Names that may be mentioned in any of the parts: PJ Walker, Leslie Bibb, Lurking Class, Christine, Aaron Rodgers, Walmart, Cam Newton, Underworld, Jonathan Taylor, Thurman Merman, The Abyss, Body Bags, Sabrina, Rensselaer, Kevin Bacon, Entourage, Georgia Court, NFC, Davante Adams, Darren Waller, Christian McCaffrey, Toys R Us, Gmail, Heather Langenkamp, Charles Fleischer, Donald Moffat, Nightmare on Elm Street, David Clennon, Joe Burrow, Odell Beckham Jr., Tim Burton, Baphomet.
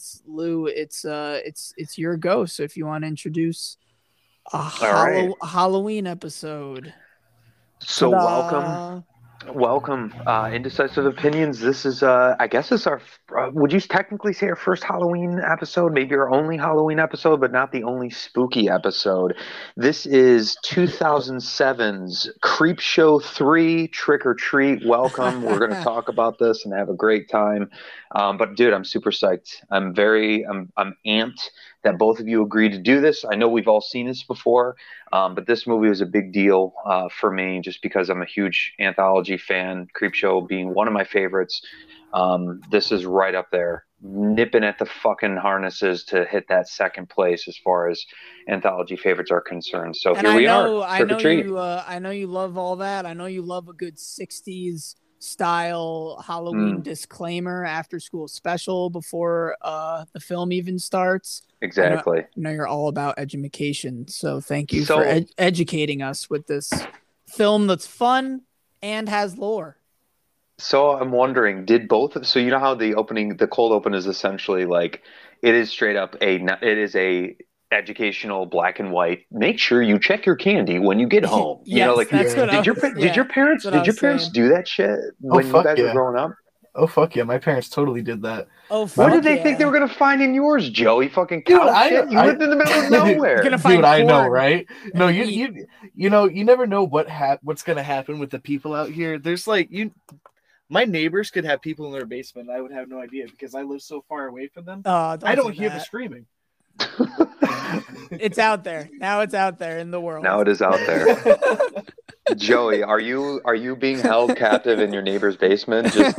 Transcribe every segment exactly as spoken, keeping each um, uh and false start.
kids, Lou, it's uh, it's it's your go. So if you want to introduce a Hall- right. Halloween episode, so Ta-da! welcome, welcome, uh, Indecisive Opinions. This is, uh, I guess, it's our. Uh, would you technically say our first Halloween episode? Maybe our only Halloween episode, but not the only spooky episode. This is two thousand sevenven's Creepshow three, Trick or Treat. Welcome. We're going to talk about this and have a great time. Um, but dude, I'm super psyched. I'm very, I'm, I'm amped that both of you agreed to do this. I know we've all seen this before, um, but this movie was a big deal uh, for me just because I'm a huge anthology fan, Creepshow being one of my favorites. Um, this is right up there, nipping at the fucking harnesses to hit that second place as far as anthology favorites are concerned. So and here I we know, are. I know, you, uh, I know you love all that. I know you love a good sixties style Halloween mm. disclaimer after school special before uh the film even starts. Exactly. I know, I know you're all about edumacation, so thank you so, for ed- educating us with this film that's fun and has lore. So I'm wondering, did both of, so you know how the opening, the cold open is essentially like, it is straight up a, it is a educational black and white, make sure you check your candy when you get home. You yes, know, like, did, was, your, did yeah, your parents, did your parents saying. do that shit when oh, you guys yeah. were growing up? Oh, fuck yeah. My parents totally did that. Oh, fuck What did they yeah. think they were going to find in yours, Joey? Fucking cow Dude, shit. I, you I, lived in the middle of nowhere. Dude, find I know, right? No, you, you, you know, you never know what hap- what's going to happen with the people out here. There's like, you, my neighbors could have people in their basement. I would have no idea because I live so far away from them. Uh, don't I don't do hear that. the screaming. It's out there. Now it's out there in the world. Now it is out there. Joey, are you are you being held captive in your neighbor's basement? Just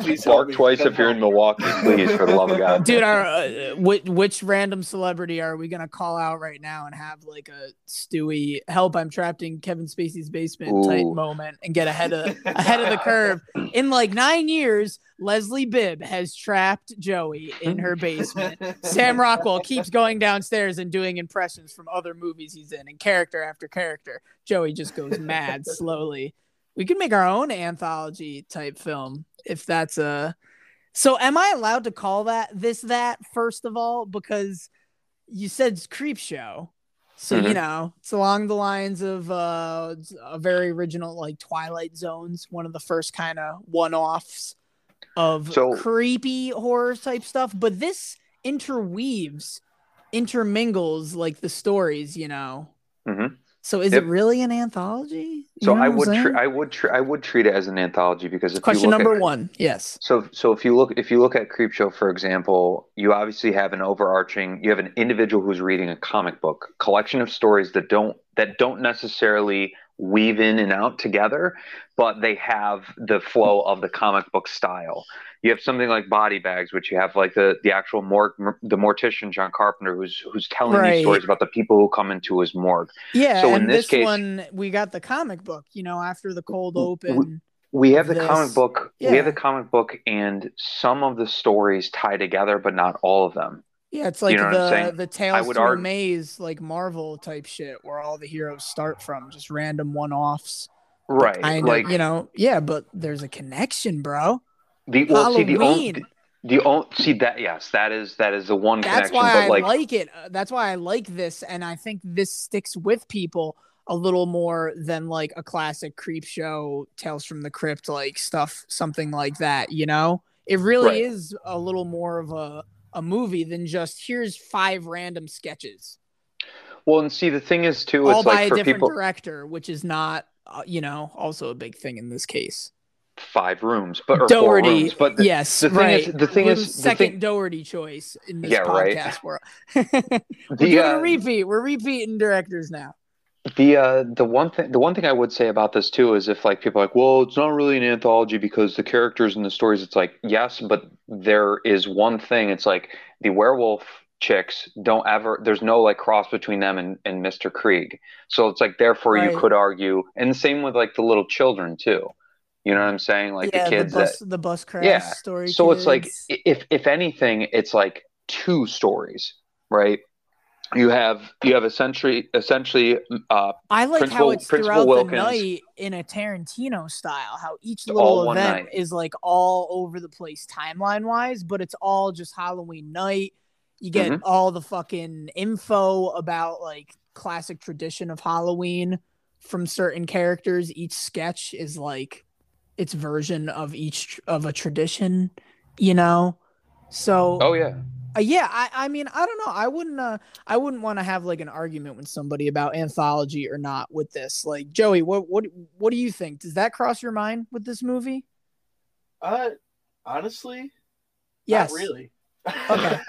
please bark twice if you're in Milwaukee, please, for the love of God. Dude, our, uh, which, which random celebrity are we going to call out right now and have like a Stewie, help, I'm trapped in Kevin Spacey's basement Ooh. type moment and get ahead of ahead of the curve? In like nine years, Leslie Bibb has trapped Joey in her basement. Sam Rockwell keeps going downstairs and doing impressions from other movies he's in, and character after character. Joey just goes mad slowly. We could make our own anthology type film if that's a. So am I allowed to call that this that first of all, because you said it's Creepshow, so mm-hmm. you know it's along the lines of uh, a very original like Twilight Zones, one of the first kind of one-offs of so... creepy horror type stuff. But this interweaves, intermingles like the stories, you know. Mm-hmm. So is yep. it really an anthology? You so I would, tr- I would, tr- I would treat it as an anthology because if question you look number at, one, yes. So, so if you look, if you look at Creepshow, for example, you obviously have an overarching. You have an individual who's reading a comic book, collection of stories that don't that don't necessarily weave in and out together, but they have the flow of the comic book style. You have something like Body Bags, which you have like the the actual morgue, the mortician John Carpenter, who's who's telling right. these stories about the people who come into his morgue. Yeah, so in this, this case, one we got the comic book. You know, after the cold open, we, we have the this. comic book. Yeah. We have the comic book, and some of the stories tie together, but not all of them. Yeah, it's like you know the the Tales from the Maze, like Marvel type shit, where all the heroes start from, just random one-offs. Right. Kinda, like you know, yeah, but there's a connection, bro. The well, Halloween. See the only the, the only see that yes, that is that is the one That's connection. That's why but I like, like it. That's why I like this, and I think this sticks with people a little more than like a classic Creepshow, Tales from the Crypt, like stuff, something like that. You know, it really right. is a little more of a. a movie than just here's five random sketches. Well, and see, the thing is too, it's all by like a for different people, director, which is not, uh, you know, also a big thing in this case. Five rooms, but or Dougherty, four rooms, but the, yes, the thing right. is, the thing Room is, second the thing, Dougherty choice in this yeah, podcast right. world. We're the, uh, repeat. We're repeating directors now. The uh, the one thing the one thing I would say about this too is if like people are like, well, it's not really an anthology because the characters and the stories, it's like, yes, but there is one thing. It's like the werewolf chicks don't ever there's no like cross between them and, and Mister Kreeg. So it's like therefore right. you could argue, and the same with like the little children too. You know what I'm saying? Like yeah, the kids the bus, that the bus crash yeah. story. So kids. It's like if if anything, it's like two stories, right? You have you have essentially essentially. Uh, I like how it's throughout the night in a Tarantino style. How each little event is like all over the place timeline wise, but it's all just Halloween night. You get mm-hmm. all the fucking info about like classic tradition of Halloween from certain characters. Each sketch is like its version of each of a tradition, you know. So oh yeah. Uh, yeah, I, I mean, I don't know. I wouldn't uh, I wouldn't want to have like an argument with somebody about anthology or not with this. Like, Joey, what what what do you think? Does that cross your mind with this movie? Uh, honestly, yes. Not really. Okay.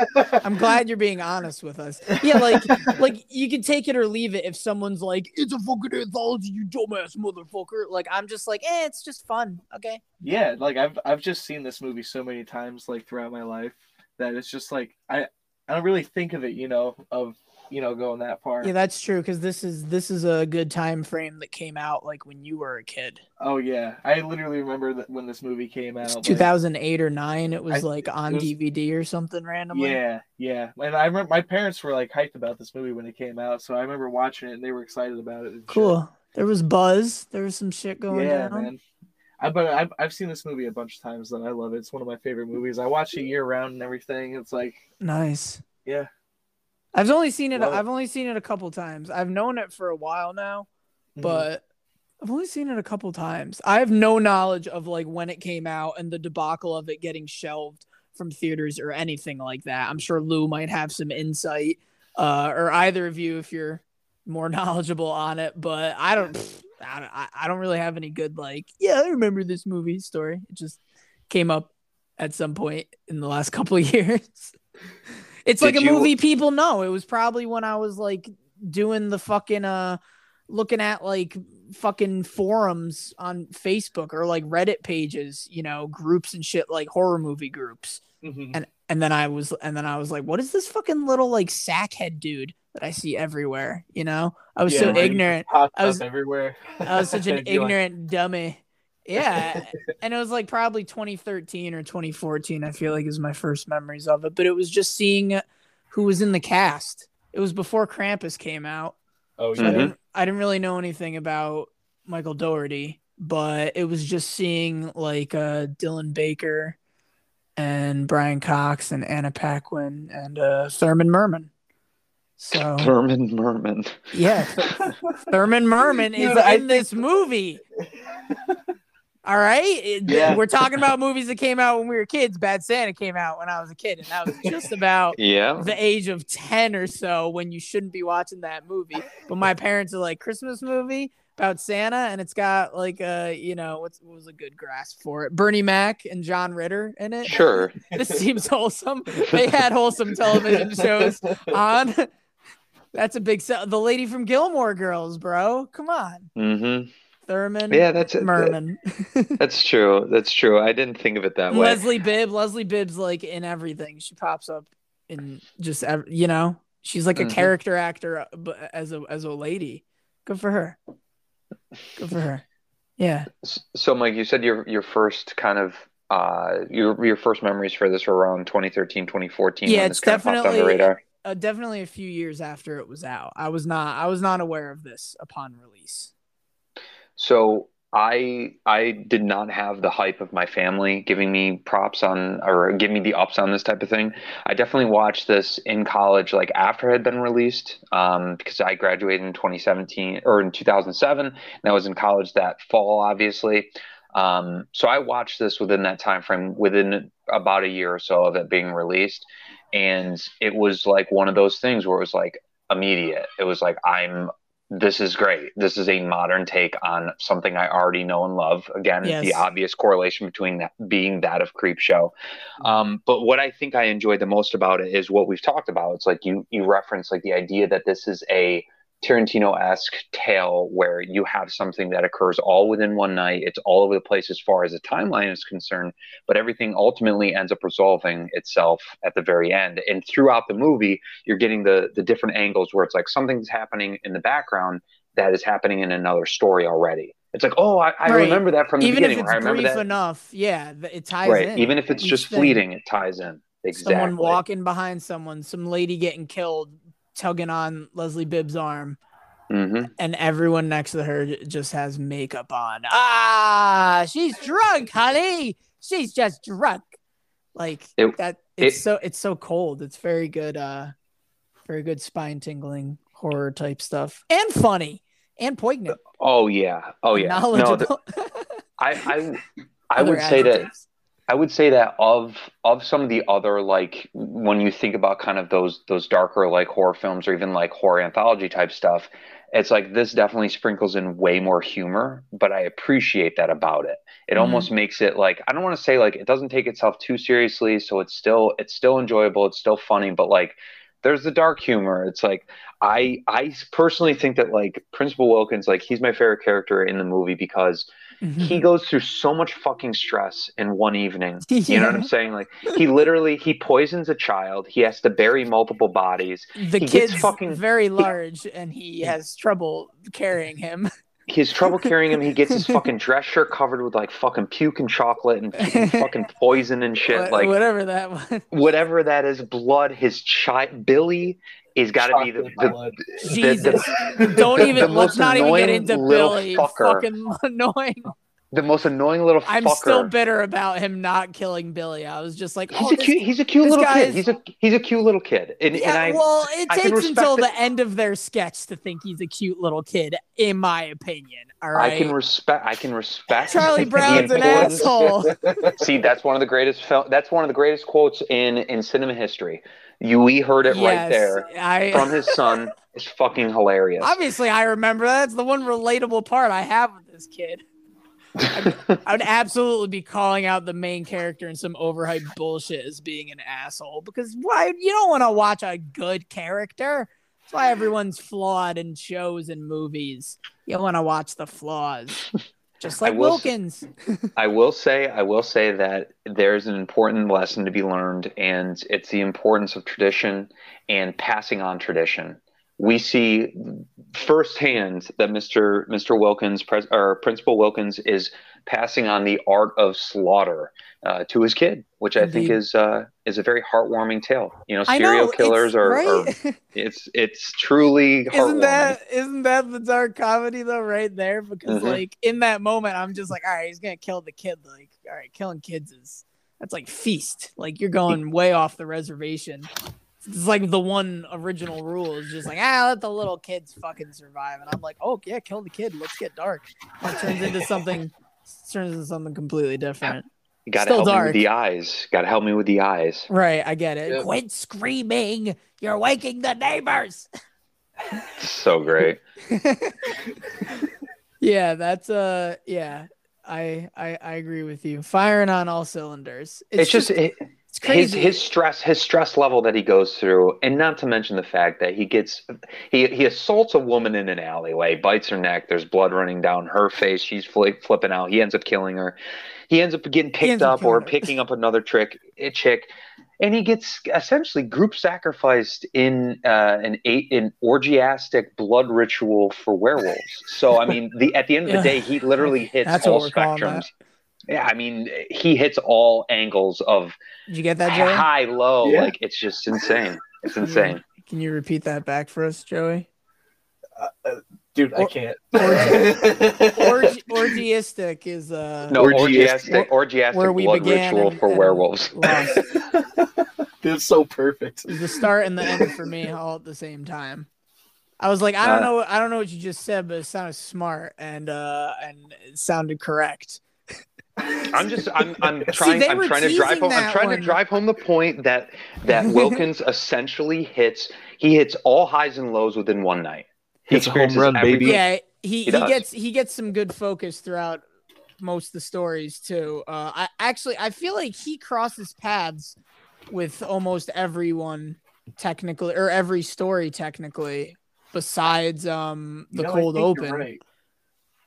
I'm glad you're being honest with us. Yeah, like like you can take it or leave it if someone's like, it's a fucking anthology, you dumbass motherfucker. Like, I'm just like, eh, it's just fun. Okay. Yeah, like I've I've just seen this movie so many times like throughout my life. That it's just like I, I don't really think of it, you know, of you know going that far. Yeah, that's true because this is this is a good time frame that came out like when you were a kid. Oh yeah, I literally remember that when this movie came out, like, two thousand eight or nine. It was I, like on was, D V D or something randomly. Yeah, yeah, and I remember my parents were like hyped about this movie when it came out, so I remember watching it and they were excited about it. Cool. Shit. There was buzz. There was some shit going yeah, down. Man. I, but I've, I've seen this movie a bunch of times and I love it. It's one of my favorite movies. I watch it year round and everything. It's like nice. Yeah, I've only seen it. Love I've it. only seen it a couple times. I've known it for a while now, but mm-hmm. I've only seen it a couple times. I have no knowledge of like when it came out and the debacle of it getting shelved from theaters or anything like that. I'm sure Lou might have some insight, uh, or either of you if you're more knowledgeable on it. But I don't. Pfft, I I don't really have any good like yeah I remember this movie story. It just came up at some point in the last couple of years. It's like Did a movie you... people know. It was probably when I was like doing the fucking uh looking at like fucking forums on Facebook or like Reddit pages, you know, groups and shit like horror movie groups. Mm-hmm. And and then I was and then I was like, what is this fucking little like sackhead dude that I see everywhere, you know? I was yeah, so right. ignorant. I was everywhere. I was such an ignorant like... dummy. Yeah. And it was like probably twenty thirteen or twenty fourteen, I feel like, is my first memories of it. But it was just seeing who was in the cast. It was before Krampus came out. Oh, so yeah. I didn't, I didn't really know anything about Michael Dougherty, but it was just seeing like uh, Dylan Baker and Brian Cox and Anna Paquin and uh, Thurman Merman. So Thurman Merman. Yeah. Thurman Merman is Dude, in think... this movie. All right. Yeah. We're talking about movies that came out when we were kids. Bad Santa came out when I was a kid, and I was just about yeah. the age of ten or so when you shouldn't be watching that movie. But my parents are like, Christmas movie about Santa, and it's got like a, you know, what's, what was a good grasp for it? Bernie Mac and John Ritter in it. Sure. This seems wholesome. They had wholesome television shows on. That's a big sell. The lady from Gilmore Girls, bro. Come on. Mm-hmm. Thurman. Yeah, that's Merman. That, that's true. That's true. I didn't think of it that way. Leslie Bibb. Leslie Bibb's like in everything. She pops up in just, you know, she's like a mm-hmm. character actor as a as a lady. Good for her. Good for her. Yeah. So, Mike, you said your your first kind of. Uh, your your first memories for this were around twenty thirteen, twenty fourteen. Yeah, it's definitely on the radar. Uh, definitely a few years after it was out. I was not I was not aware of this upon release. So I I did not have the hype of my family giving me props on or give me the ups on this type of thing. I definitely watched this in college, like after it had been released, um, because I graduated in twenty seventeen or in two thousand seven, and I was in college that fall, obviously. Um, so I watched this within that time frame, within about a year or so of it being released. And it was like one of those things where it was like immediate. It was like, I'm, this is great. This is a modern take on something I already know and love. Again, yes. The obvious correlation between that being that of Creepshow. Um, but what I think I enjoyed the most about it is what we've talked about. It's like you, you reference like the idea that this is a Tarantino-esque tale where you have something that occurs all within one night. It's all over the place as far as the timeline is concerned, but everything ultimately ends up resolving itself at the very end. And throughout the movie, you're getting the the different angles where it's like something's happening in the background that is happening in another story already. It's like, oh, I, I right. remember that from the Even beginning. Even if it's I remember brief that. enough, yeah, it ties right. in. Even if it's Each just thing. fleeting, it ties in. Exactly. Someone walking behind someone, some lady getting killed tugging on Leslie Bibb's arm, mm-hmm. and everyone next to her just has makeup on. Ah, she's drunk, honey. She's just drunk. Like it, that. It's it, so it's so cold. It's very good. Uh, very good spine tingling horror type stuff, and funny and poignant. Oh yeah. Oh yeah. No, the, I I I would say adjectives. that. I would say that of of some of the other, like, when you think about kind of those those darker, like, horror films or even like horror anthology type stuff, it's like this definitely sprinkles in way more humor, but I appreciate that about it. It mm-hmm. almost makes it like, I don't want to say like it doesn't take itself too seriously, so it's still it's still enjoyable, it's still funny, but like there's the dark humor. It's like I I personally think that like Principal Wilkins, like, he's my favorite character in the movie because mm-hmm. he goes through so much fucking stress in one evening. You yeah. know what I'm saying? Like, he literally he poisons a child. He has to bury multiple bodies. The he kid's gets fucking very large, he, and he has trouble carrying him. He has trouble carrying him. He gets his fucking dress shirt covered with like fucking puke and chocolate and fucking poison and shit. What, like whatever that was. Whatever that is, blood. His child Billy is got to be the, the, the, Jesus. the, the Don't the, even the let's not even get into Billy. Fucker. Fucking annoying. The most annoying little fucker. I'm still bitter about him not killing Billy. I was just like, oh, he's a this, cute, he's a cute little kid. Is... He's a he's a cute little kid. And, yeah, and I, well, it I takes until it. the end of their sketch to think he's a cute little kid, in my opinion. All right, I can respect. I can respect. Charlie Brown's an asshole. See, that's one of the greatest. Fil- that's one of the greatest quotes in in cinema history. You, we heard it yes, right there I... from his son. It's fucking hilarious. Obviously, I remember that. That's the one relatable part I have with this kid. I would, I would absolutely be calling out the main character in some overhyped bullshit as being an asshole, because why? You don't want to watch a good character. That's why everyone's flawed in shows and movies. You want to watch the flaws, just like I Wilkins. Say, I will say, I will say that there's an important lesson to be learned, and it's the importance of tradition and passing on tradition. We see firsthand that Mister Mister Wilkins, pres- or Principal Wilkins, is passing on the art of slaughter uh, to his kid, which I Indeed. think is uh, is a very heartwarming tale. You know, serial know, killers are, right? are it's it's truly heartwarming. Isn't that isn't that the dark comedy though, right there? Because mm-hmm. like in that moment, I'm just like, all right, he's gonna kill the kid. Like, all right, killing kids is that's like feast. Like, you're going way off the reservation. It's like the one original rule is just like, ah, let the little kids fucking survive. And I'm like, oh yeah, kill the kid. Let's get dark. And it turns into something, turns into something completely different. You gotta Still help dark. me with the eyes. Gotta help me with the eyes. Right, I get it. Yeah. Quit screaming. You're waking the neighbors. So great. Yeah, that's uh, yeah. I, I I agree with you. Firing on all cylinders. It's, it's just. just it- It's crazy. His his stress his stress level that he goes through, and not to mention the fact that he gets he he assaults a woman in an alleyway, bites her neck. There's blood running down her face. She's fl- flipping out. He ends up killing her. He ends up getting picked up or her. picking up another trick a chick, and he gets essentially group sacrificed in uh, an eight an orgiastic blood ritual for werewolves. So I mean, the at the end of the day, he literally hits That's all spectrums. Yeah, I mean, he hits all angles of Did you get that, Joey? high, low. Yeah. Like, it's just insane. It's insane. Can you, can you repeat that back for us, Joey? Uh, uh, dude, or, I can't. Orgi- orgiastic is... Uh, no, orgiastic, orgiastic where we blood began ritual and, for and werewolves. It's so perfect. It was the start and the end for me all at the same time. I was like, I don't uh, know I don't know what you just said, but it sounded smart and uh, and it sounded correct. I'm just I'm I'm trying See, I'm trying to drive home I'm trying one. to drive home the point that that Wilkins essentially hits he hits all highs and lows within one night. He it's experiences a home run, baby. Yeah, he, he, he gets he gets some good focus throughout most of the stories too. Uh, I actually I feel like he crosses paths with almost everyone technically, or every story technically, besides um the you know, cold open.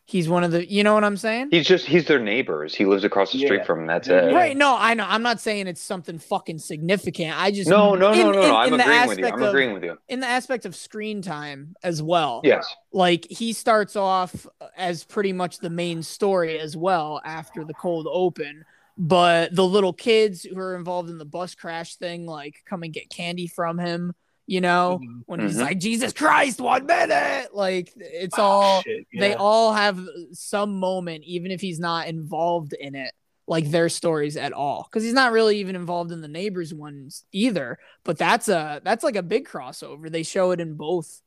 He's one of the, you know what I'm saying? He's just, he's their neighbors. He lives across the street yeah. from them. That's it. Right. No, I know. I'm not saying it's something fucking significant. I just. No, no, in, no, no, in, no. I'm agreeing with you. I'm of, agreeing with you. In the aspect of screen time as well. Yes. Like, he starts off as pretty much the main story as well after the cold open. But the little kids who are involved in the bus crash thing, like, come and get candy from him. you know, mm-hmm. when he's mm-hmm. like, Jesus Christ, one minute. Like, it's oh, all, shit, yeah. they all have some moment, even if he's not involved in it, like their stories at all. Cause he's not really even involved in the neighbors ones either, but that's a, that's like a big crossover. They show it in both,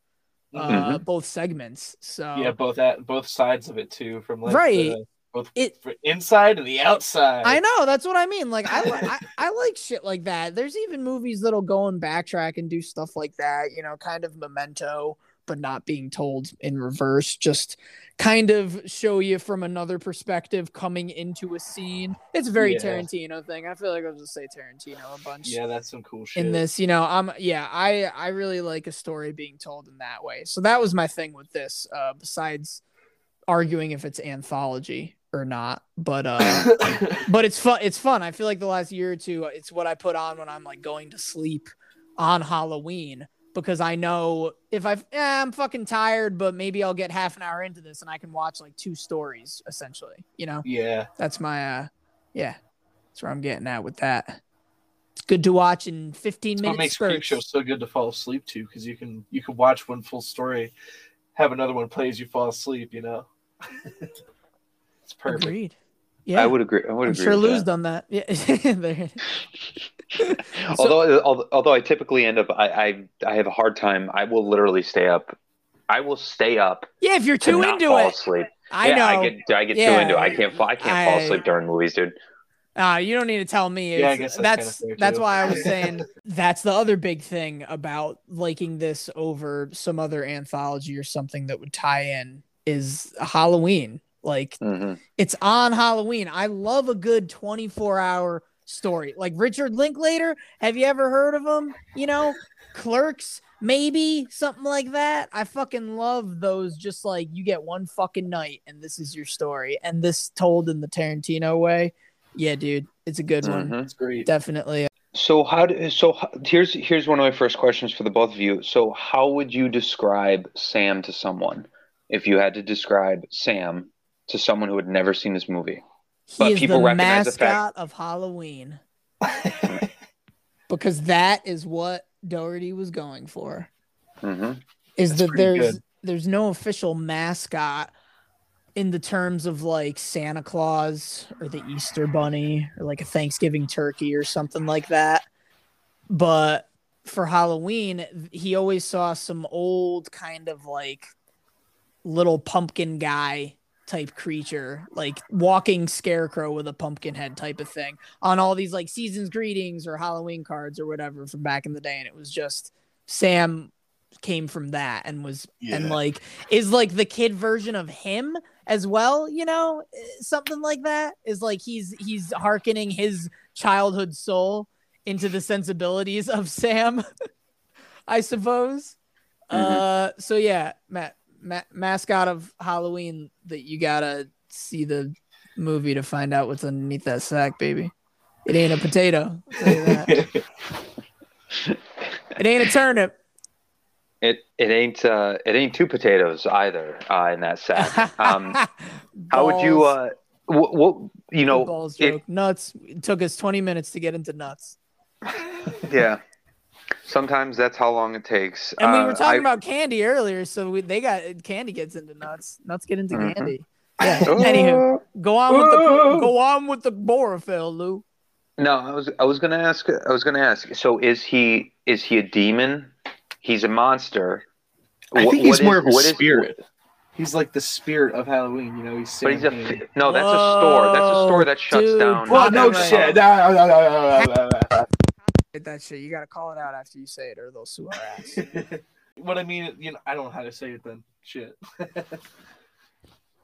uh, mm-hmm. both segments. So yeah, both at both sides of it too, from like right. the, both it, inside and the outside. I know, that's what I mean. Like I, I, I like shit like that. There's even movies that'll go and backtrack and do stuff like that, you know, kind of Memento, but not being told in reverse, just kind of show you from another perspective coming into a scene. It's a very yeah. Tarantino thing. I feel like I'll just say Tarantino a bunch. Yeah, that's some cool shit. In this, you know, I'm yeah, I I really like a story being told in that way. So that was my thing with this, uh, besides arguing if it's anthology or not. But uh but it's fun it's fun. I feel like the last year or two, it's what I put on when I'm like going to sleep on Halloween. Because I know if I eh, I'm fucking tired, but maybe I'll get half an hour into this and I can watch like two stories essentially, you know? Yeah. That's my, uh, yeah, that's where I'm getting at with that. It's good to watch in fifteen that's minutes. What makes Creepshow so good to fall asleep to, because you can, you can watch one full story, have another one play as you fall asleep, you know? It's perfect. Agreed. Yeah. I would agree. I would I'm agree. Sure, Lou's that. done that. Yeah. so, although, although I typically end up, I, I, I have a hard time. I will literally stay up. I will stay up. Yeah, if you're too into fall it, asleep. I yeah, know. I get, I get yeah. too into it. I can't, fall, I can't I, fall asleep during movies, dude. Ah, uh, you don't need to tell me. It's, yeah, I guess that's that's, that's why I was saying that's the other big thing about liking this over some other anthology or something that would tie in is Halloween. Like mm-hmm. it's on Halloween. I love a good twenty-four hour story. Like Richard Linklater, have you ever heard of him? You know, Clerks, maybe something like that. I fucking love those. Just like you get one fucking night and this is your story, and this told in the Tarantino way. Yeah, dude, it's a good mm-hmm. one. It's great, definitely. So how do, so here's here's one of my first questions for the both of you. So how would you describe Sam to someone if you had to describe Sam to someone who had never seen this movie? He but is people the recognize mascot the fact of Halloween. Because that is what Dougherty was going for. Mm-hmm. Is That's that there's good. there's no official mascot in the terms of like Santa Claus or the Easter Bunny or like a Thanksgiving turkey or something like that. But for Halloween, he always saw some old kind of like little pumpkin guy type creature, like walking scarecrow with a pumpkin head type of thing on all these like season's greetings or Halloween cards or whatever from back in the day. And it was just Sam came from that and was yeah. and like is like the kid version of him as well, you know, something like that. Is like he's he's hearkening his childhood soul into the sensibilities of Sam, I suppose. Mm-hmm. Uh so yeah, Matt. Ma- mascot of Halloween, that you gotta see the movie to find out what's underneath that sack, baby. It ain't a potato. I'll tell you that. It ain't a turnip. It it ain't uh, it ain't two potatoes either uh, in that sack. Um, how would you? Uh, what w- you know? Balls joke. It, nuts. It took us twenty minutes to get into nuts. Yeah. Sometimes that's how long it takes. And we were talking uh, I, about candy earlier, so we, they got candy gets into nuts. Nuts get into mm-hmm. candy. Yeah. Anywho, go on with the go on with the Borophil, Lou. No, I was I was gonna ask. I was gonna ask. So is he is he a demon? He's a monster. I what, think he's what more is, of a spirit. Is, he's like the spirit of Halloween, you know. He's but he's a fi- no. That's Whoa, a store. That's a store that shuts dude. down. Well, no right. shit. No, no, no, no, no, no. That shit, you gotta call it out after you say it, or they'll sue our ass. What I mean, you know, I don't know how to say it. Then shit,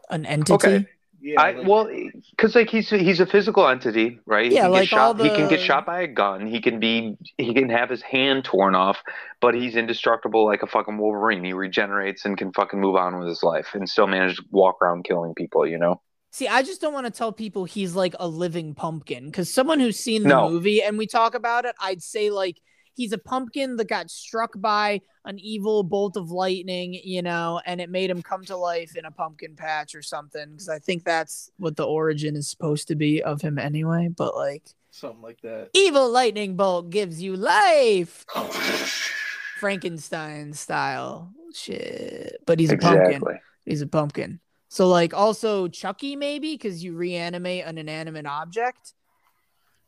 an entity. Okay, yeah. I, like... Well, because like he's he's a physical entity, right? Yeah, he can like get shot, all the... he can get shot by a gun. He can be he can have his hand torn off, but he's indestructible like a fucking Wolverine. He regenerates and can fucking move on with his life and still manage to walk around killing people. You know. See, I just don't want to tell people he's like a living pumpkin, because someone who's seen the no. movie and we talk about it, I'd say like he's a pumpkin that got struck by an evil bolt of lightning, you know, and it made him come to life in a pumpkin patch or something, because I think that's what the origin is supposed to be of him anyway. But like something like that. Evil lightning bolt gives you life. Frankenstein style shit, but he's exactly. a pumpkin. He's a pumpkin. So like also Chucky maybe, because you reanimate an inanimate object.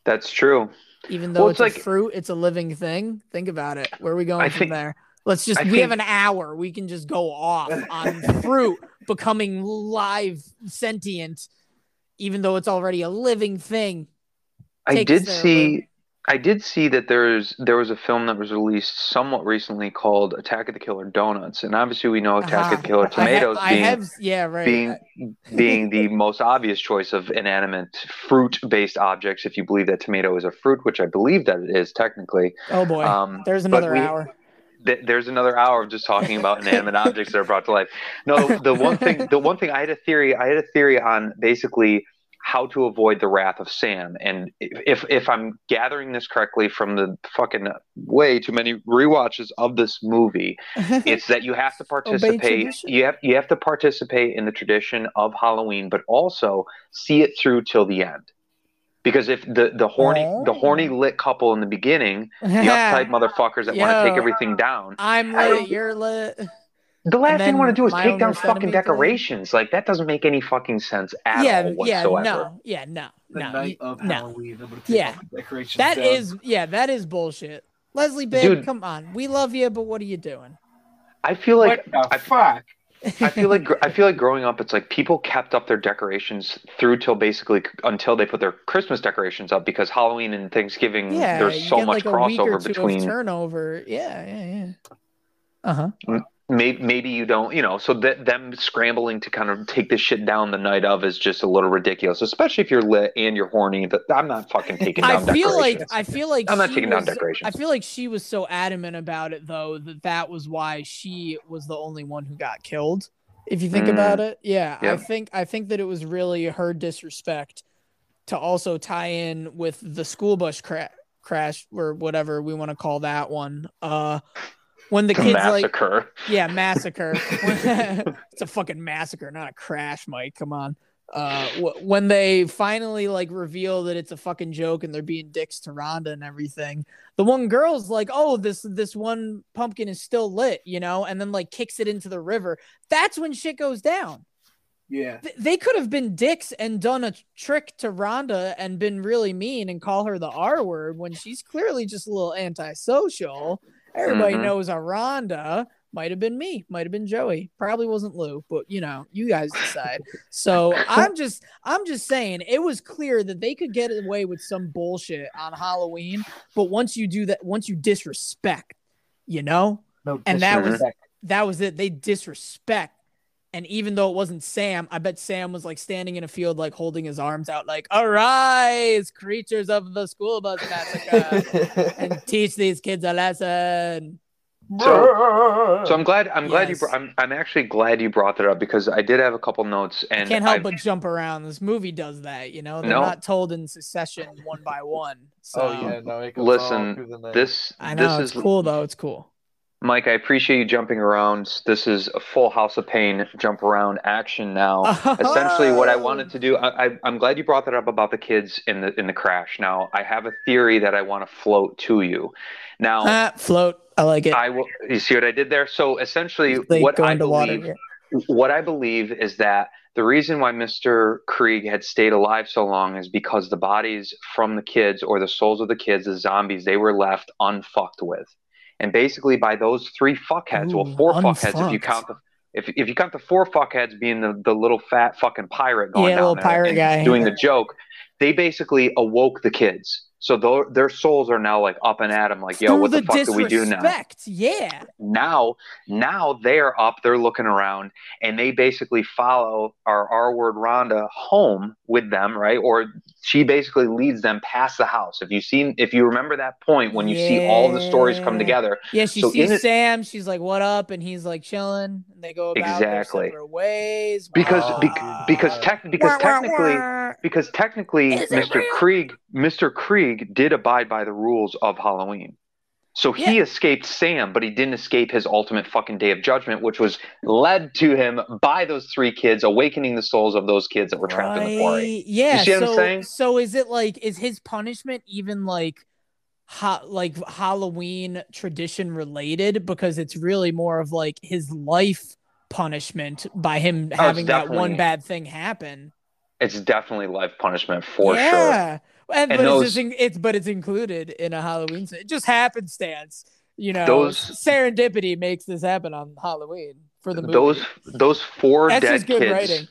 That's true. Even though well, it's, it's like, a fruit, it's a living thing. Think about it. Where are we going I from think, there? Let's just, I we think... have an hour. We can just go off on fruit becoming live sentient, even though it's already a living thing. I did their... see, I did see that there's, there was a film that was released somewhat recently called Attack of the Killer Donuts. And obviously we know Attack uh-huh. of the Killer Tomatoes I have, being, I have, yeah, right. being, being the most obvious choice of inanimate fruit-based objects, if you believe that tomato is a fruit, which I believe that it is technically. Oh boy, um, there's another we, hour. Th- there's another hour of just talking about inanimate objects that are brought to life. No, the one thing, the one thing I had a theory, I had a theory on basically how to avoid the wrath of Sam. And if if I'm gathering this correctly from the fucking way too many rewatches of this movie, it's that you have to participate. You have you have to participate in the tradition of Halloween, but also see it through till the end. Because if the, the horny oh. the horny lit couple in the beginning, the uptight motherfuckers that want to take everything down. I'm lit, I, you're lit. The last thing you want to do is take down fucking decorations. Like, that doesn't make any fucking sense at yeah, all whatsoever. Yeah, no, yeah, no, the no, night of no. Halloween, I'm gonna take yeah. all the decorations that down. is, yeah, that is bullshit. Leslie Bibb, come on, we love you, but what are you doing? I feel like what the I, fuck. I feel like I feel like growing up, it's like people kept up their decorations through till basically until they put their Christmas decorations up, because Halloween and Thanksgiving, yeah, there's so much like crossover between turnover. Yeah, yeah, yeah. Uh huh. Mm-hmm. Maybe, maybe you don't, you know, so that them scrambling to kind of take this shit down the night of is just a little ridiculous, especially if you're lit and you're horny. That I'm not fucking taking down I feel decorations. Like, I feel like I'm not taking was, down decorations. I feel like she was so adamant about it, though, that that was why she was the only one who got killed. If you think mm. about it. Yeah, yep. I think I think that it was really her disrespect to also tie in with the school bus cra- crash or whatever we want to call that one. Uh When the kids massacre. like yeah massacre, it's a fucking massacre, not a crash, Mike. Come on. Uh, wh- when they finally like reveal that it's a fucking joke and they're being dicks to Rhonda and everything, the one girl's like, "Oh, this this one pumpkin is still lit," you know, and then like kicks it into the river. That's when shit goes down. Yeah, Th- they could have been dicks and done a trick to Rhonda and been really mean and call her the R word when she's clearly just a little antisocial. Everybody mm-hmm. knows a Rhonda. Might have been me. Might have been Joey. Probably wasn't Lou, but you know, you guys decide. So I'm just, I'm just saying, it was clear that they could get away with some bullshit on Halloween, but once you do that, once you disrespect, you know, no, and that was that was it. They disrespect, and even though it wasn't Sam, I bet Sam was like standing in a field, like holding his arms out, like "Arise, creatures of the school bus massacre, and teach these kids a lesson." So, so I'm glad. I'm yes. glad you. Br- I'm. I'm actually glad you brought that up, because I did have a couple notes, and I can't help I, but jump around. This movie does that, you know. They're no. not told in succession one by one. So oh, yeah, no, it goes listen, all this. I know this it's is cool though. It's cool. Mike, I appreciate you jumping around. This is a full House of Pain jump around action now. Oh. Essentially, what I wanted to do, I, I, I'm glad you brought that up about the kids in the in the crash. Now, I have a theory that I want to float to you. Now, ah, float. I like it. I will. You see what I did there? So essentially, like what I believe, water, yeah. what I believe is that the reason why Mister Kreeg had stayed alive so long is because the bodies from the kids, or the souls of the kids, the zombies, they were left unfucked with. And basically, by those three fuckheads, Ooh, well, four unfucked. fuckheads if you count the if if you count the four fuckheads being the, the little fat fucking pirate going yeah, down little there pirate guy doing the joke, they basically awoke the kids. So th- their souls are now like up and at them, like, yo, Through what the, the fuck do we do now? Yeah. Now, now they're up, they're looking around, and they basically follow our R-word Rhonda home with them, right? Or she basically leads them past the house. If you seen, if you remember that point when you yeah. see all the stories come together. Yeah, she so sees Sam, it, she's like, what up? And he's like chilling. And they go about exactly. their separate ways. Because wow. be- because, te- because wah, technically wah, wah. because technically Is Mr. Kreeg, Mr. Kreeg did abide by the rules of Halloween. So he yeah. escaped Sam, but he didn't escape his ultimate fucking day of judgment, which was led to him by those three kids, awakening the souls of those kids that were trapped right. in the quarry. Yeah. You see so, what I'm saying? So is it like, is his punishment even like ha- like Halloween tradition related, because it's really more of like his life punishment by him oh, having that one bad thing happen. It's definitely life punishment for yeah. sure. Yeah, and, and but those, it's, in, it's but it's included in a Halloween. It just happenstance, you know. Those, serendipity makes this happen on Halloween for the movie. Those those four That's dead just good kids. Writing.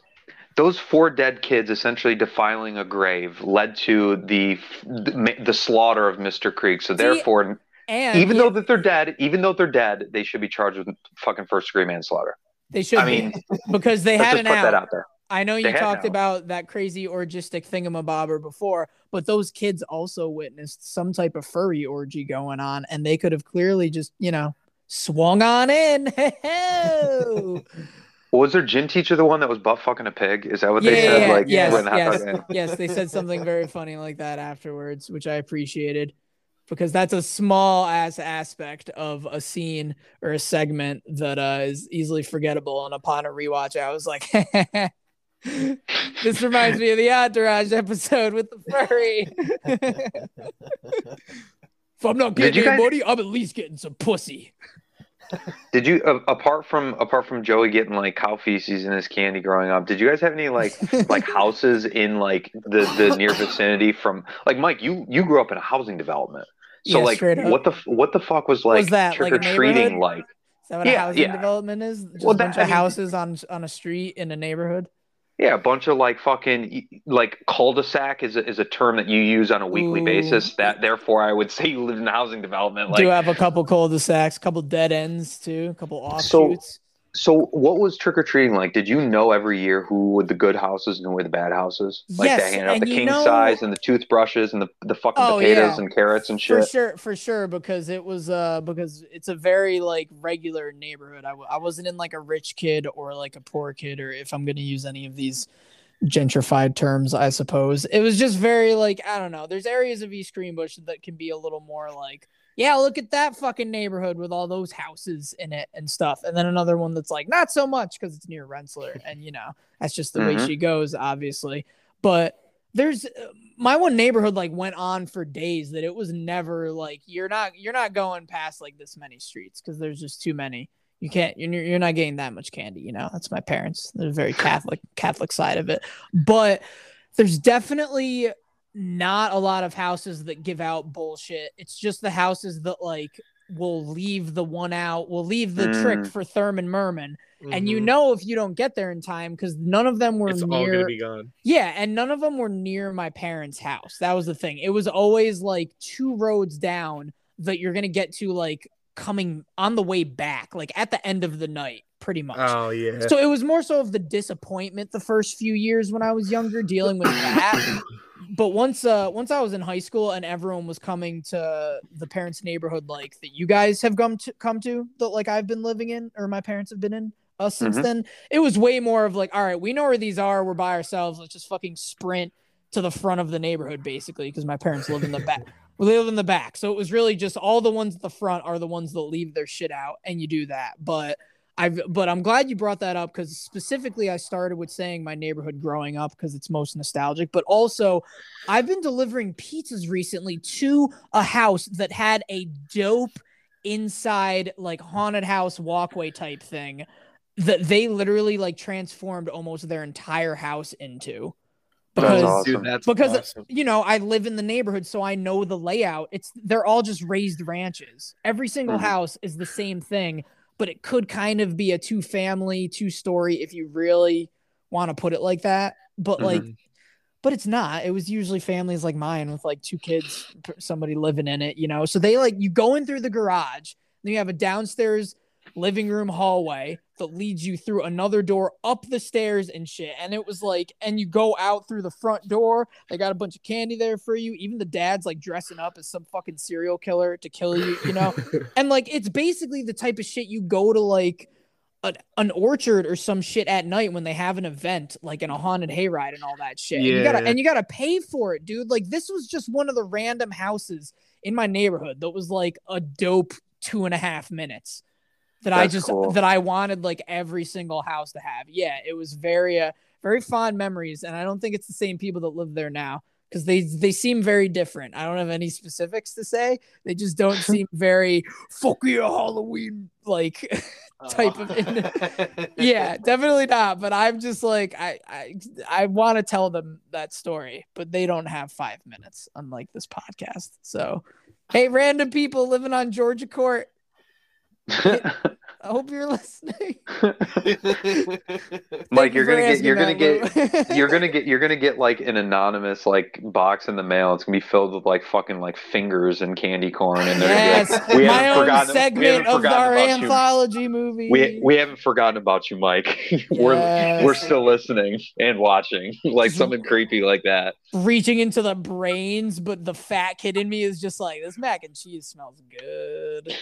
Those four dead kids essentially defiling a grave led to the the, the slaughter of Mister Kreeg. So See, therefore, and even he, though that they're dead, even though they're dead, they should be charged with fucking first degree manslaughter. They should. I be, mean, because they had an out. Let's just put that out there. I know you talked now. about that crazy orgistic thingamabobber before, but those kids also witnessed some type of furry orgy going on, and they could have clearly just, you know, swung on in. Was their gym teacher the one that was butt fucking a pig? Is that what yeah, they said? Yeah, yeah. Like, yes, yes, yes. yes, they said something very funny like that afterwards, which I appreciated, because that's a small ass aspect of a scene or a segment that uh, is easily forgettable. And upon a rewatch, I was like, this reminds me of the Entourage episode with the furry. If I'm not getting any guys- money, I'm at least getting some pussy. Did you, uh, apart from apart from Joey getting like cow feces in his candy growing up, did you guys have any like like houses in like the, the near vicinity from like Mike? You you grew up in a housing development, so yeah, like what the what the fuck was like was that, trick like or treating like? Is that what yeah, a housing yeah. development is? Just well, a bunch that, of I mean, houses on on a street in a neighborhood. Yeah, a bunch of like fucking like cul-de-sac is a, is a term that you use on a weekly Ooh. basis. That therefore, I would say you live in housing development. Like, do have a couple cul-de-sacs, a couple dead ends too, a couple offshoots. So, so what was trick or treating like? Did you know every year who were the good houses and who were the bad houses? Like yes, they handed out the king know... size and the toothbrushes and the the fucking oh, potatoes yeah. and carrots and shit. For sure, for sure, because it was uh because it's a very like regular neighborhood. I, w- I wasn't in like a rich kid or like a poor kid, or if I'm gonna use any of these gentrified terms, I suppose. It was just very like, I don't know. There's areas of East Greenbush that can be a little more like, yeah, look at that fucking neighborhood with all those houses in it and stuff. And then another one that's like, not so much because it's near Rensselaer. And, you know, that's just the mm-hmm. way she goes, obviously. But there's my one neighborhood like went on for days that it was never like you're not you're not going past like this many streets because there's just too many. You can't you're, you're not getting that much candy. You know, that's my parents. They're very Catholic Catholic side of it. But there's definitely not a lot of houses that give out bullshit. It's just the houses that like will leave the one out, will leave the mm. trick for Thurman Merman. Mm-hmm. And you know if you don't get there in time, because none of them were it's near. All gonna be gone. Yeah, and none of them were near my parents' house. That was the thing. It was always like two roads down that you're gonna get to like coming on the way back, like at the end of the night. Pretty much. Oh yeah. So it was more so of the disappointment the first few years when I was younger, dealing with that. But once, uh, once I was in high school and everyone was coming to the parents' neighborhood, like that you guys have come to, come to that, like I've been living in or my parents have been in us uh, since mm-hmm. then. It was way more of like, all right, we know where these are. We're by ourselves. Let's just fucking sprint to the front of the neighborhood, basically, because my parents live in the back. Well, they live in the back, so it was really just all the ones at the front are the ones that leave their shit out, and you do that, but. I've, but I'm glad you brought that up because specifically I started with saying my neighborhood growing up because it's most nostalgic. But also, I've been delivering pizzas recently to a house that had a dope inside like haunted house walkway type thing that they literally like transformed almost their entire house into. Because, that's awesome. Dude, that's because awesome. You know, I live in the neighborhood, so I know the layout. It's they're all just raised ranches. Every single mm-hmm. house is the same thing. But it could kind of be a two-family, two-story if you really want to put it like that. But like, mm-hmm. but it's not. It was usually families like mine with like two kids, somebody living in it, you know. So they like you go in through the garage, then you have a downstairs living room hallway that leads you through another door up the stairs and shit. And it was like, and you go out through the front door. They got a bunch of candy there for you. Even the dad's like dressing up as some fucking serial killer to kill you, you know? And like, it's basically the type of shit you go to like a, an orchard or some shit at night when they have an event, like in a haunted hayride and all that shit. Yeah. And you gotta, and you gotta pay for it, dude. Like this was just one of the random houses in my neighborhood that was like a dope two and a half minutes. That That's I just cool. that I wanted like every single house to have. Yeah, it was very uh, very fond memories, and I don't think it's the same people that live there now because they they seem very different. I don't have any specifics to say. They just don't seem very fuck you Halloween like type oh. of. Yeah, definitely not. But I'm just like I I I want to tell them that story, but they don't have five minutes, unlike this podcast. So, hey, random people living on Georgia Court. I hope you're listening. Mike, you're gonna get you're gonna get you're gonna get you're gonna get like an anonymous like box in the mail. It's gonna be filled with like fucking like fingers and candy corn and yes, like, we my haven't own forgotten, segment of our anthology you. movie. We we haven't forgotten about you, Mike. Yes. We're we're still listening and watching. Like something creepy like that. Reaching into the brains, but the fat kid in me is just like, this mac and cheese smells good.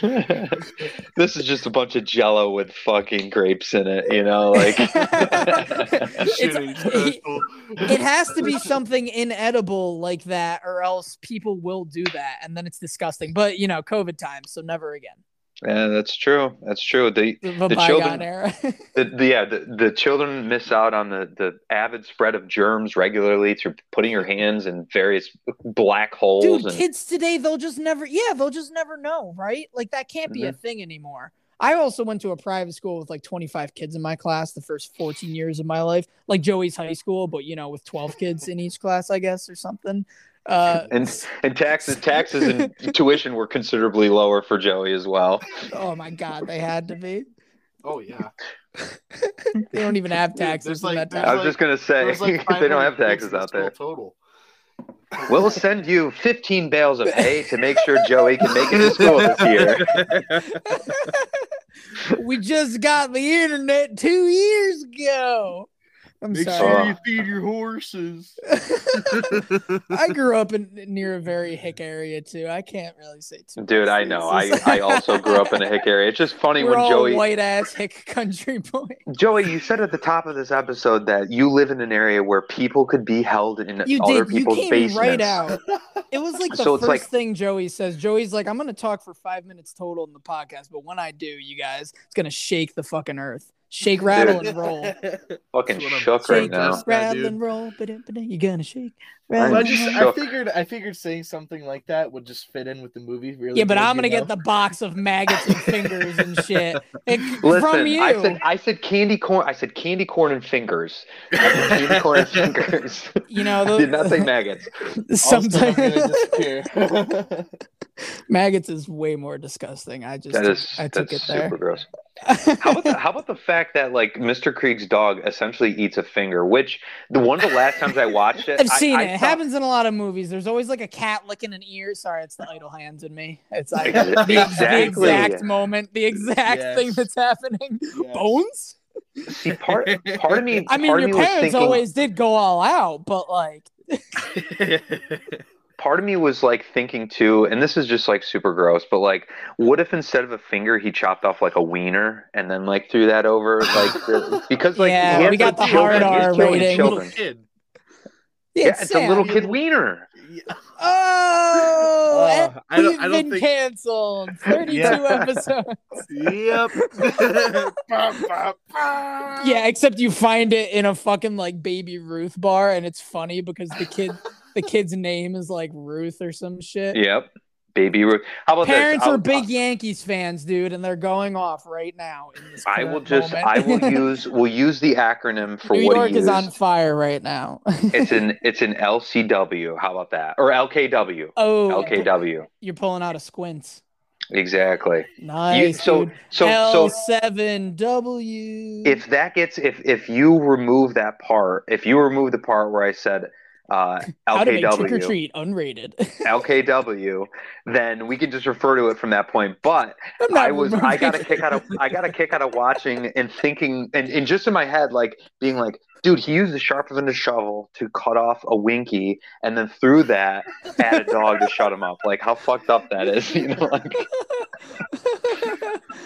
This is just a bunch of Jello with fucking grapes in it, you know, like it, it has to be something inedible like that, or else people will do that, and then it's disgusting. But you know, COVID times, so never again. Yeah, that's true. That's true. The, the, the children, the, the, yeah, the, the children miss out on the, the avid spread of germs regularly through putting your hands in various black holes. Dude, and... kids today, they'll just never, yeah, they'll just never know, right? Like that can't be mm-hmm. a thing anymore. I also went to a private school with like twenty-five kids in my class the first fourteen years of my life, like Joey's high school, but you know, with twelve kids in each class, I guess, or something. Uh, and and taxes, taxes and tuition were considerably lower for Joey as well. Oh my God, they had to be. Oh yeah. They don't even have taxes. Dude, in like, that time. I was like, just gonna say like they don't have taxes out there. Total. We'll send you fifteen bales of hay to make sure Joey can make it to school this year. We just got the internet two years ago. I'm Make sorry. sure you feed your horses. I grew up in near a very hick area too. I can't really say too much. Dude, I know. I, I also grew up in a hick area. It's just funny We're when all Joey white ass hick country boy. Joey, you said at the top of this episode that you live in an area where people could be held in you other did. people's you came basements. Right out. It was like the so first like... thing Joey says. Joey's like, I'm gonna talk for five minutes total in the podcast, but when I do, you guys, it's gonna shake the fucking earth. Shake, rattle, dude. and roll. Fucking shook right shake, now. Rattle yeah, and roll. You're gonna shake. I, just, I figured. I figured saying something like that would just fit in with the movie. Really yeah, but I'm gonna know. get the box of maggots and fingers and shit it, Listen, from you. I said, I said candy corn. I said candy corn and fingers. I said candy corn and fingers. You know, those, I did not say maggots. Sometimes maggots is way more disgusting. I just that is, I took that's it there. Super gross. How about the, how about the fact that like Mister Kreeg's dog essentially eats a finger, which the one of the last times I watched it, I've I, seen I, it. I it thought... happens in a lot of movies. There's always like a cat licking an ear. Sorry, it's the idle hands in me. It's like exactly. the, the exact yeah. moment, the exact yes. thing that's happening. Yes. Bones. See, part part of me. I mean, your me parents thinking... always did go all out, but like. Part of me was like thinking too, and this is just like super gross, but like, what if instead of a finger, he chopped off like a wiener and then like threw that over, like the, because like yeah, he we got the hard R rating. Little kid. Yeah, it's, yeah, it's a little kid wiener. Oh, uh, I don't, I don't been think... canceled. Thirty-two yeah. episodes. Yep. bah, bah, bah. Yeah, except you find it in a fucking like Baby Ruth bar, and it's funny because the kid. The kid's name is like Ruth or some shit. Yep. Baby Ruth. How about Parents this? I'll, are big I'll, Yankees fans, dude, and they're going off right now. In this I will just moment. I will use we'll use the acronym for New what York is used. on fire right now. It's an it's an L C W. How about that? Or L K W. Oh, L K W. You're pulling out a squints. Exactly. Nice. You, so, so, L seven W. If that gets if if you remove that part, if you remove the part where I said Uh, L K W, how to make trick or treat unrated. L K W. Then we can just refer to it from that point. But I was, remembering. I got a kick out of, I got a kick out of watching and thinking, and, and just in my head, like being like, dude, he used the sharp end of a shovel to cut off a winky, and then threw that at a dog to shut him up. Like how fucked up that is, you know? Like,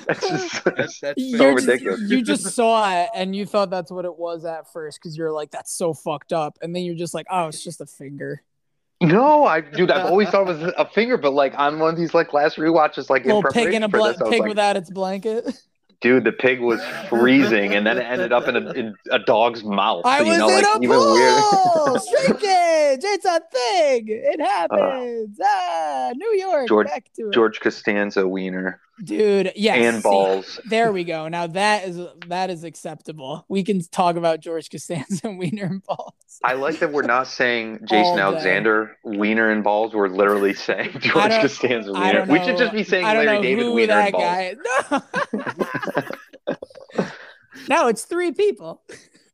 that's just that's, that's so ridiculous. Just, you just saw it, and you thought that's what it was at first, because you're like, that's so fucked up, and then you're just like, oh, it's just a finger. No, I dude, I've always thought it was a finger, but like on one of these like last rewatches, like well, in preparation pig in a bl- for this, I was pig like, without its blanket. Dude, the pig was freezing, and then it ended up in a, in a dog's mouth. I you was know, in like, a even pool! Weird. Shrinkage! It's a thing! It happens! Uh, ah, New York! George, back to it. George Costanza wiener. Dude, yes. And balls. See, there we go. Now that is that is acceptable. We can talk about George Costanza wiener and balls. I like that we're not saying Jason Alexander wiener and balls. We're literally saying George Costanza wiener. We should just be saying Larry David wiener and balls. No. No, it's three people.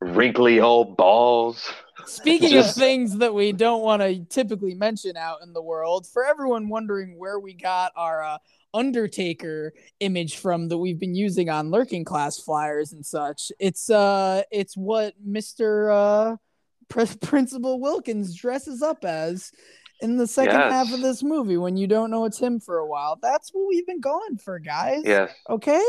Wrinkly old balls. Speaking just... of things that we don't want to typically mention out in the world, for everyone wondering where we got our uh, Undertaker image from that we've been using on Lurking Class flyers and such, it's uh it's what Mister uh Pre- Principal Wilkins dresses up as in the second yes. half of this movie when you don't know it's him for a while. That's what we've been going for, guys. Yes. Okay.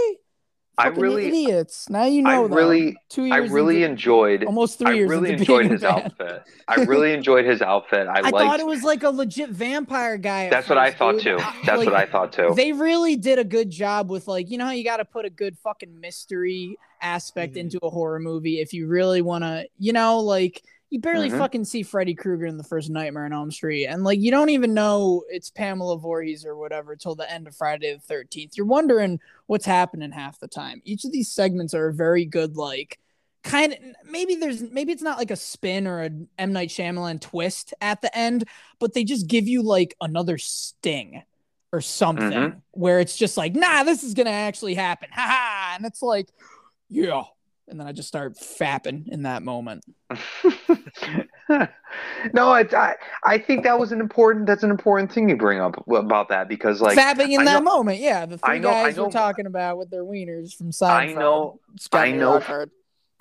I Fucking really idiots. Now you know. I really, Two years I really into, enjoyed almost three I years. I really enjoyed his bad. outfit. I really enjoyed his outfit. I, I liked, thought it was like a legit vampire guy. That's first, what I thought dude. too. That's like, what I thought too. They really did a good job with, like, you know how you got to put a good fucking mystery aspect mm-hmm. into a horror movie if you really want to, you know, like. You barely mm-hmm. fucking see Freddy Krueger in the first Nightmare on Elm Street. And, like, you don't even know it's Pamela Voorhees or whatever till the end of Friday the thirteenth. You're wondering what's happening half the time. Each of these segments are a very good, like, kind of – maybe there's maybe it's not, like, a spin or an M. Night Shyamalan twist at the end, but they just give you, like, another sting or something mm-hmm. where it's just like, nah, this is going to actually happen. Ha-ha! And it's like, yeah. And then I just start fapping in that moment. No, I, I I think that was an important that's an important thing you bring up about that, because like fapping in I that know, moment, yeah, the three I know, guys I know, we're talking about with their wieners from Seinfeld. I know, I know,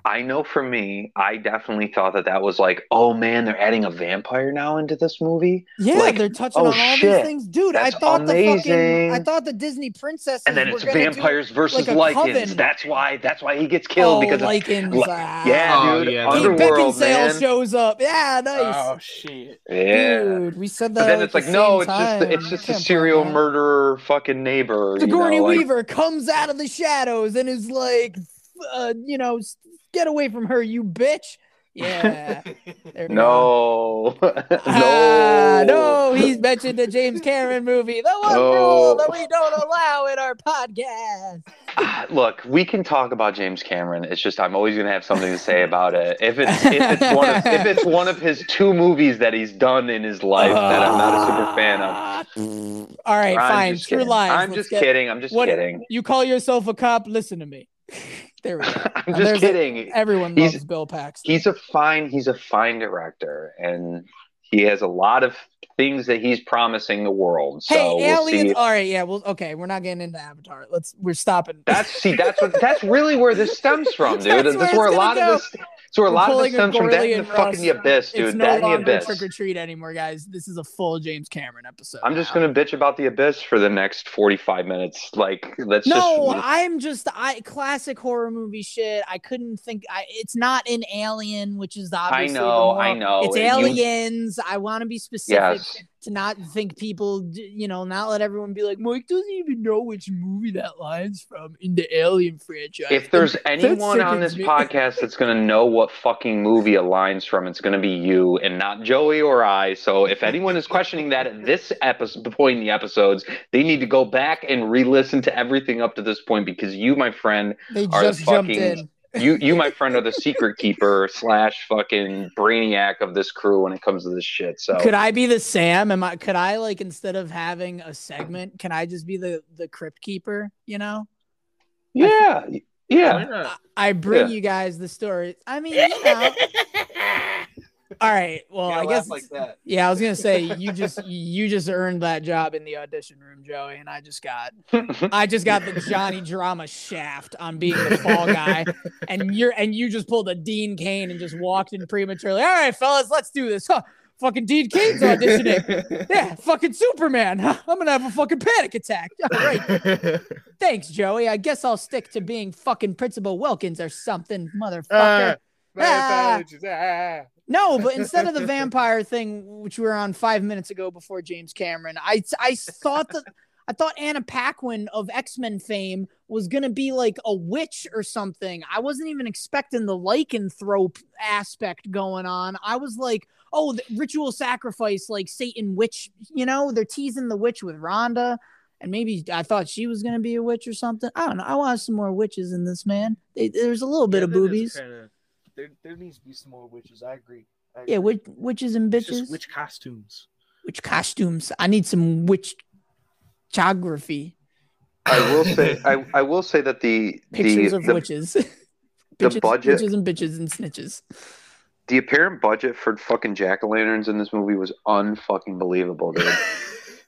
I know. For me, I definitely thought that that was like, oh man, they're adding a vampire now into this movie. Yeah, like, they're touching oh, on all shit. these things, dude. That's I thought amazing. the fucking I thought the Disney princesses and then it's were vampires versus like lycans. Coven. That's why that's why he gets killed oh, because lycans. Of, uh, yeah, dude. Oh, yeah. Underworld, man. Beckinsale shows up. Yeah, nice. Oh shit. Yeah, dude. We said that. But then it's the like no, it's just the, it's just a serial man. murderer fucking neighbor. Sigourney you know, Weaver like, comes out of the shadows and is like, uh, you know. Get away from her, you bitch! Yeah. no. no. Ah, no, he's mentioned the James Cameron movie. The one no. rule that we don't allow in our podcast. Ah, look, we can talk about James Cameron. It's just I'm always gonna have something to say about it. If it's if it's one of if it's one of his two movies that he's done in his life uh, that I'm not a super fan of. All right, I'm fine. True lies. I'm Let's just get, kidding. I'm just what, kidding. You call yourself a cop? Listen to me. There we go. I'm just There's kidding. A, everyone loves he's, Bill Paxton. He's a fine. He's a fine director, and he has a lot of things that he's promising the world. So hey, we'll Aliens. See. All right, yeah. Well, okay. We're not getting into Avatar. Let's. We're stopping. That's see. That's what. That's really where this stems from, dude. That's, that's where, where a lot go. of this. So a lot of this stems from that and the Russ. fucking the abyss, dude. It's no that longer abyss. Trick or treat anymore, guys. This is a full James Cameron episode. I'm now. just gonna bitch about the abyss for the next forty-five minutes. Like, let's. No, just... I'm just I classic horror movie shit. I couldn't think. I, it's not in Alien, which is obviously. I know, the I know. It's and Aliens. You... I want to be specific. Yes. To not think people, you know, not let everyone be like, Mike doesn't even know which movie that line's from in the Alien franchise. If there's anyone on this podcast that's going to know what fucking movie a line's from, it's going to be you and not Joey or I. So if anyone is questioning that at this episode, point in the episodes, they need to go back and re-listen to everything up to this point, because you, my friend, they are just the fucking... jumped in. You, you, my friend, are the secret keeper slash fucking brainiac of this crew when it comes to this shit. So could I be the Sam? Am I? Could I, like, instead of having a segment, can I just be the the crypt keeper? You know? Yeah, I, yeah. I, I bring yeah. you guys the story. I mean, you know. All right. Well, I guess like that. Yeah, I was gonna say you just you just earned that job in the audition room, Joey, and I just got I just got the Johnny Drama shaft on being the fall guy, and you're and you just pulled a Dean Cain and just walked in prematurely. All right, fellas, let's do this. Huh, fucking Dean Cain's auditioning. Yeah, fucking Superman. Huh? I'm gonna have a fucking panic attack. All right. Thanks, Joey. I guess I'll stick to being fucking Principal Wilkins or something, motherfucker. Uh, ah. ah. No, but instead of the vampire thing, which we were on five minutes ago before James Cameron, I I thought that I thought Anna Paquin of X-Men fame was going to be like a witch or something. I wasn't even expecting the lycanthrope aspect going on. I was like, oh, the ritual sacrifice, like Satan witch, you know, they're teasing the witch with Rhonda. And maybe I thought she was going to be a witch or something. I don't know. I want some more witches in this, man. They, there's a little yeah, bit of boobies. Kinda, there, there needs to be some more witches. I agree. I agree. Yeah, witch, witches and bitches. It's just witch costumes. Witch costumes. I need some witchography. I will say. I, I will say that the pictures the, of the, witches. The bitches, budget. Witches and bitches and snitches. The apparent budget for fucking jack-o'-lanterns in this movie was unfucking believable, dude.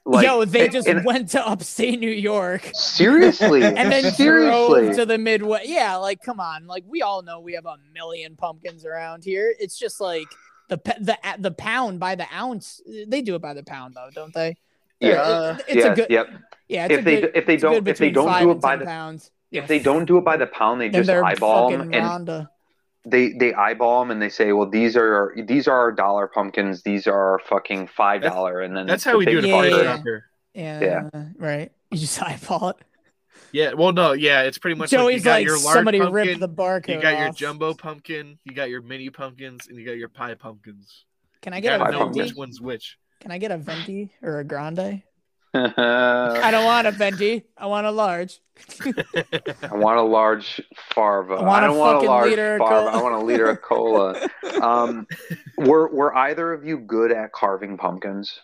Like, yo, they and, just and, went to upstate New York. Seriously. And then seriously. Drove to the Midwest. Yeah, like, come on. Like, we all know we have a million pumpkins around here. It's just like the the the pound by the ounce. They do it by the pound, though, don't they? Yeah. Uh, it, it's yeah, a good, yep. Yeah, it's if, a they, good, if they don't, if they don't do it by the pounds. If they don't do it by the pound, they then just eyeball them. And They they eyeball them and they say, well, these are these are our dollar pumpkins. These are our fucking five dollar. And then that's how we do it. Yeah, yeah. Yeah. yeah, yeah, right. You just eyeball it. Yeah. Well, no. Yeah, it's pretty much. Joey's like, you got like your somebody pumpkin, ripped the barcode. You got off. Your jumbo pumpkin. You got your mini pumpkins, and you got your pie pumpkins. Can I get you a know which one's which? Can I get a venti or a grande? I don't want a venti. I want a large. I want a large Farva. I, I don't want a large Farva. I want a liter of cola. Um, were were either of you good at carving pumpkins?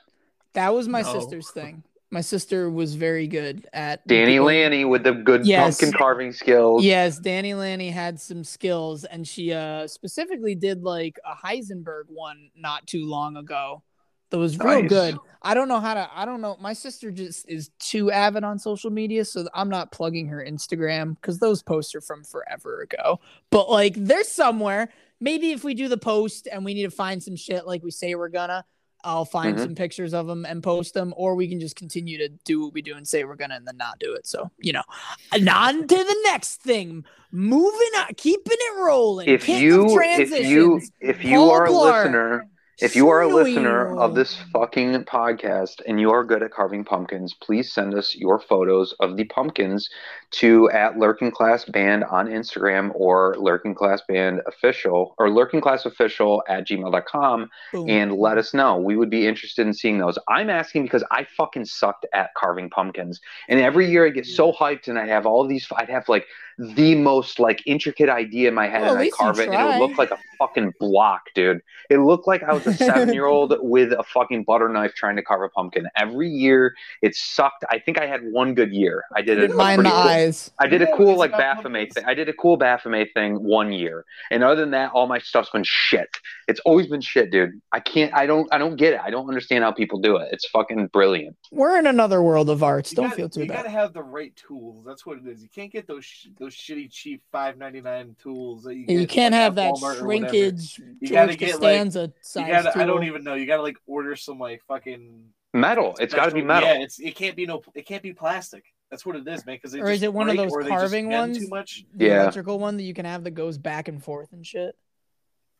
That was my no. sister's thing. My sister was very good at Danny Lanny with the good yes. pumpkin carving skills. Yes, Danny Lanny had some skills, and she uh, specifically did like a Heisenberg one not too long ago. That was real nice. Good. I don't know how to, I don't know. My sister just is too avid on social media, so I'm not plugging her Instagram because those posts are from forever ago. But like, they're somewhere. Maybe if we do the post and we need to find some shit like we say we're gonna, I'll find mm-hmm. some pictures of them and post them, or we can just continue to do what we do and say we're gonna and then not do it. So, you know, and on to the next thing. Moving on, keeping it rolling. If you, if you, if you Paul are Blart, a listener. If you are a listener of this fucking podcast and you are good at carving pumpkins, please send us your photos of the pumpkins to at Lurking Class Band on Instagram or Lurking Class Band Official or Lurking Class Official at gmail dot com and let us know. We would be interested in seeing those. I'm asking because I fucking sucked at carving pumpkins. And every year I get so hyped and I have all these, I'd have like the most like intricate idea in my head, well, and I carve it, and it would look like a fucking block, dude. It looked like I was a seven-year-old with a fucking butter knife trying to carve a pumpkin. Every year, it sucked. I think I had one good year. I did a, a pretty eyes. Cool. I did a cool like Baphomet thing. I did a cool Baphomet thing one year, and other than that, all my stuff's been shit. It's always been shit, dude. I can't. I don't. I don't get it. I don't understand how people do it. It's fucking brilliant. We're in another world of arts. You don't gotta, feel too you bad. You gotta have the right tools. That's what it is. You can't get those. Sh- Those shitty cheap five ninety-nine tools that you, get you can't have that Walmart shrinkage. You gotta George Costanza like, size you gotta, tool. I don't even know. You gotta like order some like fucking metal. Special, it's gotta be metal. Yeah, it's it can't be no. It can't be plastic. That's what it is, man. Because or is it one break, of those carving ones? Too much. The yeah. electrical one that you can have that goes back and forth and shit.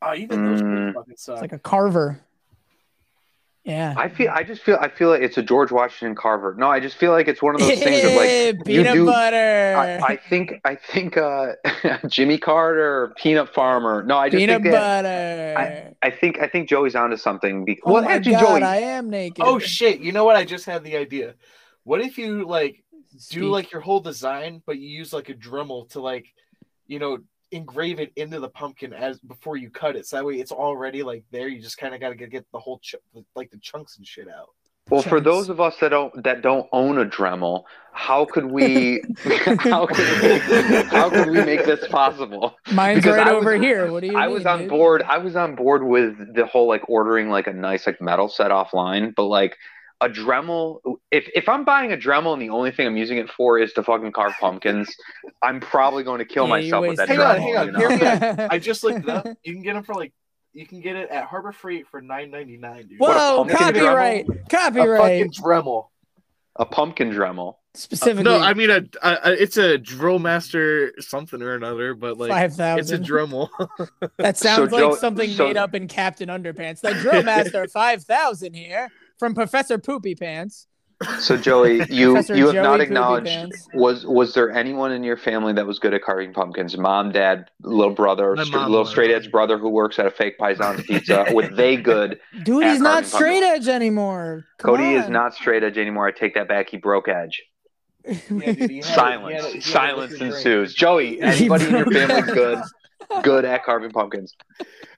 Oh, even mm. those really fucking suck. It's like a carver. Yeah, I feel. I just feel. I feel like it's a George Washington Carver. No, I just feel like it's one of those things of like peanut you do, butter. I, I think. I think uh, Jimmy Carter, Peanut Farmer. No, I just peanut think that, butter. I, I think. I think Joey's onto something. Because, oh well, my actually, God, Joey, I am naked. Oh shit! You know what? I just had the idea. What if you like Speak. do like your whole design, but you use like a Dremel to like, you know, engrave it into the pumpkin as before you cut it, so that way it's already like there. You just kind of got to get the whole ch- like the chunks and shit out. Well, chunks. For those of us that don't that don't own a Dremel, how could we how could we how could we make this possible? Mine's because right was, over here. What do you I mean, was on dude? board I was on board with the whole like ordering like a nice like metal set offline, but like a Dremel, if if I'm buying a Dremel and the only thing I'm using it for is to fucking carve pumpkins, I'm probably going to kill yeah, myself with that hang Dremel. On, hang on. You know? Here, yeah. I just looked it up. You can get them for like, you can get it at Harbor Freight for nine ninety-nine, dude. Whoa, what a copyright. Dremel? Copyright. A fucking Dremel. A pumpkin Dremel. Specifically. Uh, no, I mean, a, a, a, it's a Drillmaster something or another, but like, five thousand It's a Dremel. That sounds so like Joe, something so... made up in Captain Underpants. That Drillmaster five thousand here. From Professor Poopy Pants. So Joey, you you have Joey not acknowledged. Was was there anyone in your family that was good at carving pumpkins? Mom, dad, little brother, st- little straight edge brother who works at a fake Paisan's Pizza. Were they good? Dude, at he's not straight pumpkins? edge anymore. Come Cody on. is not straight edge anymore. I take that back. He broke edge. Yeah, dude, he had, silence, he had, he had silence ensues. Drink. Joey, anybody in your family good? Good at carving pumpkins.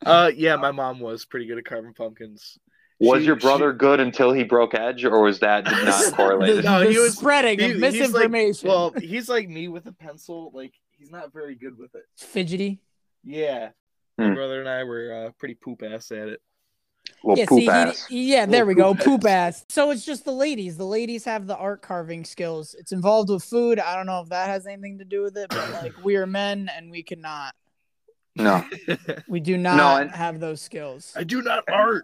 Uh, yeah, my mom was pretty good at carving pumpkins. Was she, your brother she, good until he broke edge, or was that not correlated? No, he was spreading he, misinformation. He's like, well, he's like me with a pencil. Like he's not very good with it. Fidgety. Yeah, hmm. my brother and I were uh, pretty poop ass at it. Well, yeah, poop see, ass. He, yeah, there we go. Poop, poop ass. ass. So it's just the ladies. The ladies have the art carving skills. It's involved with food. I don't know if that has anything to do with it, but like we are men and we cannot. No, we do not no, and, have those skills. I do not art.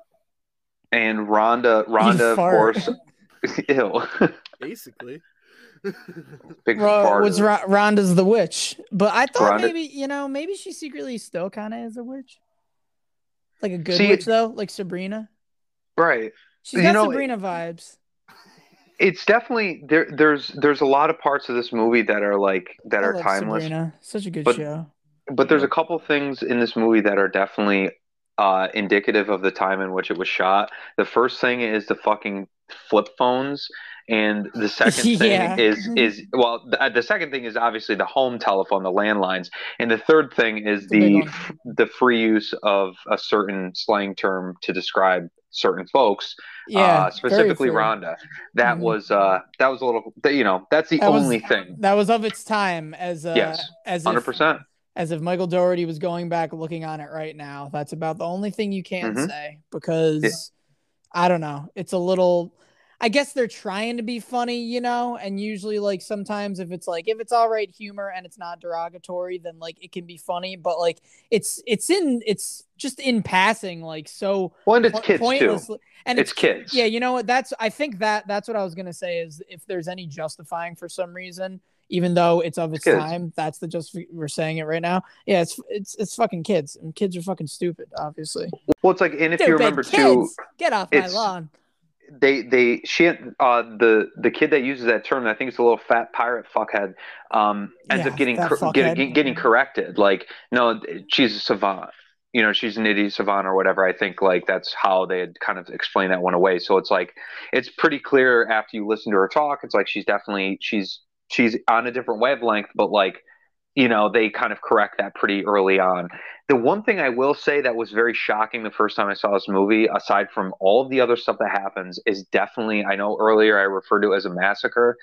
And Rhonda, Rhonda, of course, ew. Basically, big Ro- was Ro- Rhonda's the witch, but I thought Rhonda. maybe you know maybe she secretly still kind of is a witch, like a good See, witch though, like Sabrina. Right, she's got you know, Sabrina vibes. It's definitely there. There's there's a lot of parts of this movie that are like that I are love timeless. Sabrina, such a good but, show. But there's a couple things in this movie that are definitely. Uh, indicative of the time in which it was shot. The first thing is the fucking flip phones, and the second yeah. thing is is well, the, the second thing is obviously the home telephone, the landlines, and the third thing is the f- the free use of a certain slang term to describe certain folks, yeah, uh, specifically Rhonda. That mm-hmm. was uh, that was a little, you know, that's the that only was, thing that was of its time as a yes, as one hundred percent. If- As if Michael Dougherty was going back looking on it right now. That's about the only thing you can mm-hmm. say because, yeah. I don't know, it's a little, I guess they're trying to be funny, you know, and usually like sometimes if it's like, if it's all right humor and it's not derogatory, then like it can be funny, but like it's, it's in, it's just in passing, like so. Well, and it's po- kids pointless. too. And it's, it's kids. Yeah. You know what? That's, I think that that's what I was going to say is if there's any justifying for some reason, even though it's of its kids. time, that's the just we're saying it right now. Yeah, it's it's it's fucking kids, and kids are fucking stupid, obviously. Well, it's like, and if Stupid you remember kids, too, get off my lawn. They they she uh the the kid that uses that term, I think it's a little fat pirate fuckhead, um ends yeah, up getting cor- getting getting corrected. Like, no, she's a savant. You know, she's an idiot savant or whatever. I think like that's how they had kind of explained that one away. So it's like it's pretty clear after you listen to her talk. It's like she's definitely she's. She's on a different wavelength, but like, you know, they kind of correct that pretty early on. The one thing I will say that was very shocking the first time I saw this movie, aside from all of the other stuff that happens, is definitely, I know earlier I referred to it as a massacre.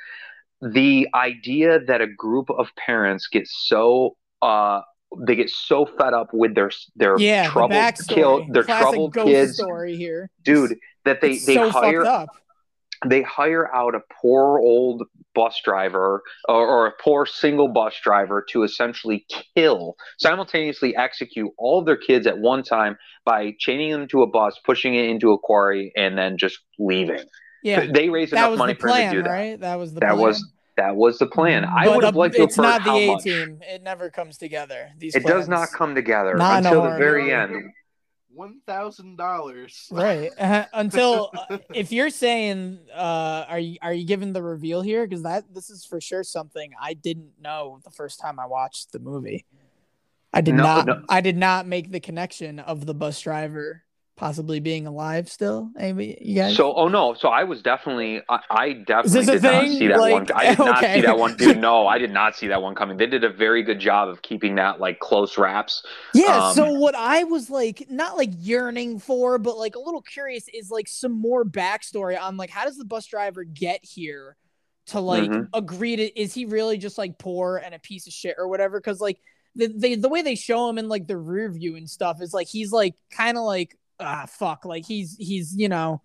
The idea that a group of parents get so, uh, they get so fed up with their, their yeah, troubled the killed, their Classic troubled ghost kids, story here. dude, that they, it's they so hire fucked up. They hire out a poor old bus driver or, or a poor single bus driver to essentially kill, simultaneously execute all of their kids at one time by chaining them to a bus, pushing it into a quarry, and then just leaving. Yeah, they raised enough money for them to do that. Right? That was the that plan. was that was the plan. I but would have liked to have heard how much. It's not the A team. It never comes together. These it plans. does not come together not until the very end. one thousand dollars Right. Uh, until uh, if you're saying uh are you are you giving the reveal here, cuz that this is for sure something I didn't know the first time I watched the movie. I did no, not no. I did not make the connection of the bus driver possibly being alive still. Maybe you guys So oh no, so I was definitely I, I definitely did not see that like, one. I did okay. not see that one dude. No, I did not see that one coming. They did a very good job of keeping that like close wraps. Yeah, um, so what I was like not like yearning for, but like a little curious is like some more backstory on like how does the bus driver get here to like mm-hmm. agree to is he really just like poor and a piece of shit or whatever? Because like the, the the way they show him in like the rear view and stuff is like he's like kind of like ah, fuck, like he's, he's, you know,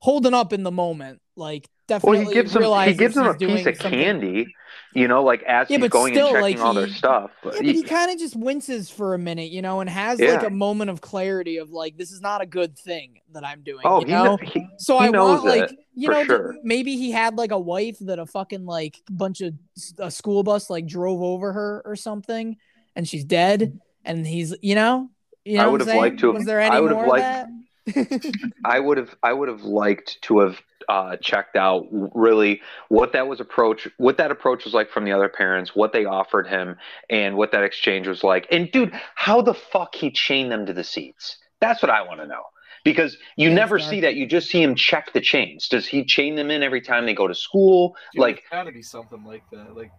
holding up in the moment, like definitely well, he gives realizes him, he gives him a piece of something. candy, you know, like as yeah, he's going still, and checking like, all he, their stuff. But yeah, he, but he kind of just winces for a minute, you know, and has yeah. like a moment of clarity of like, this is not a good thing that I'm doing, oh, you know? He, he, so he I want like, you know, sure. th- maybe he had like a wife that a fucking like bunch of a school bus like drove over her or something and she's dead and he's, you know, You know I would have liked to have. Was there any I would more have liked. That? I would have I would have liked to have uh, checked out really what that was approach what that approach was like from the other parents, what they offered him, and what that exchange was like. And dude, how the fuck he chained them to the seats? That's what I want to know. Because you yeah, never exactly. see that. You just see him check the chains. Does he chain them in every time they go to school? Dude, like, it's gotta be something like that. Like,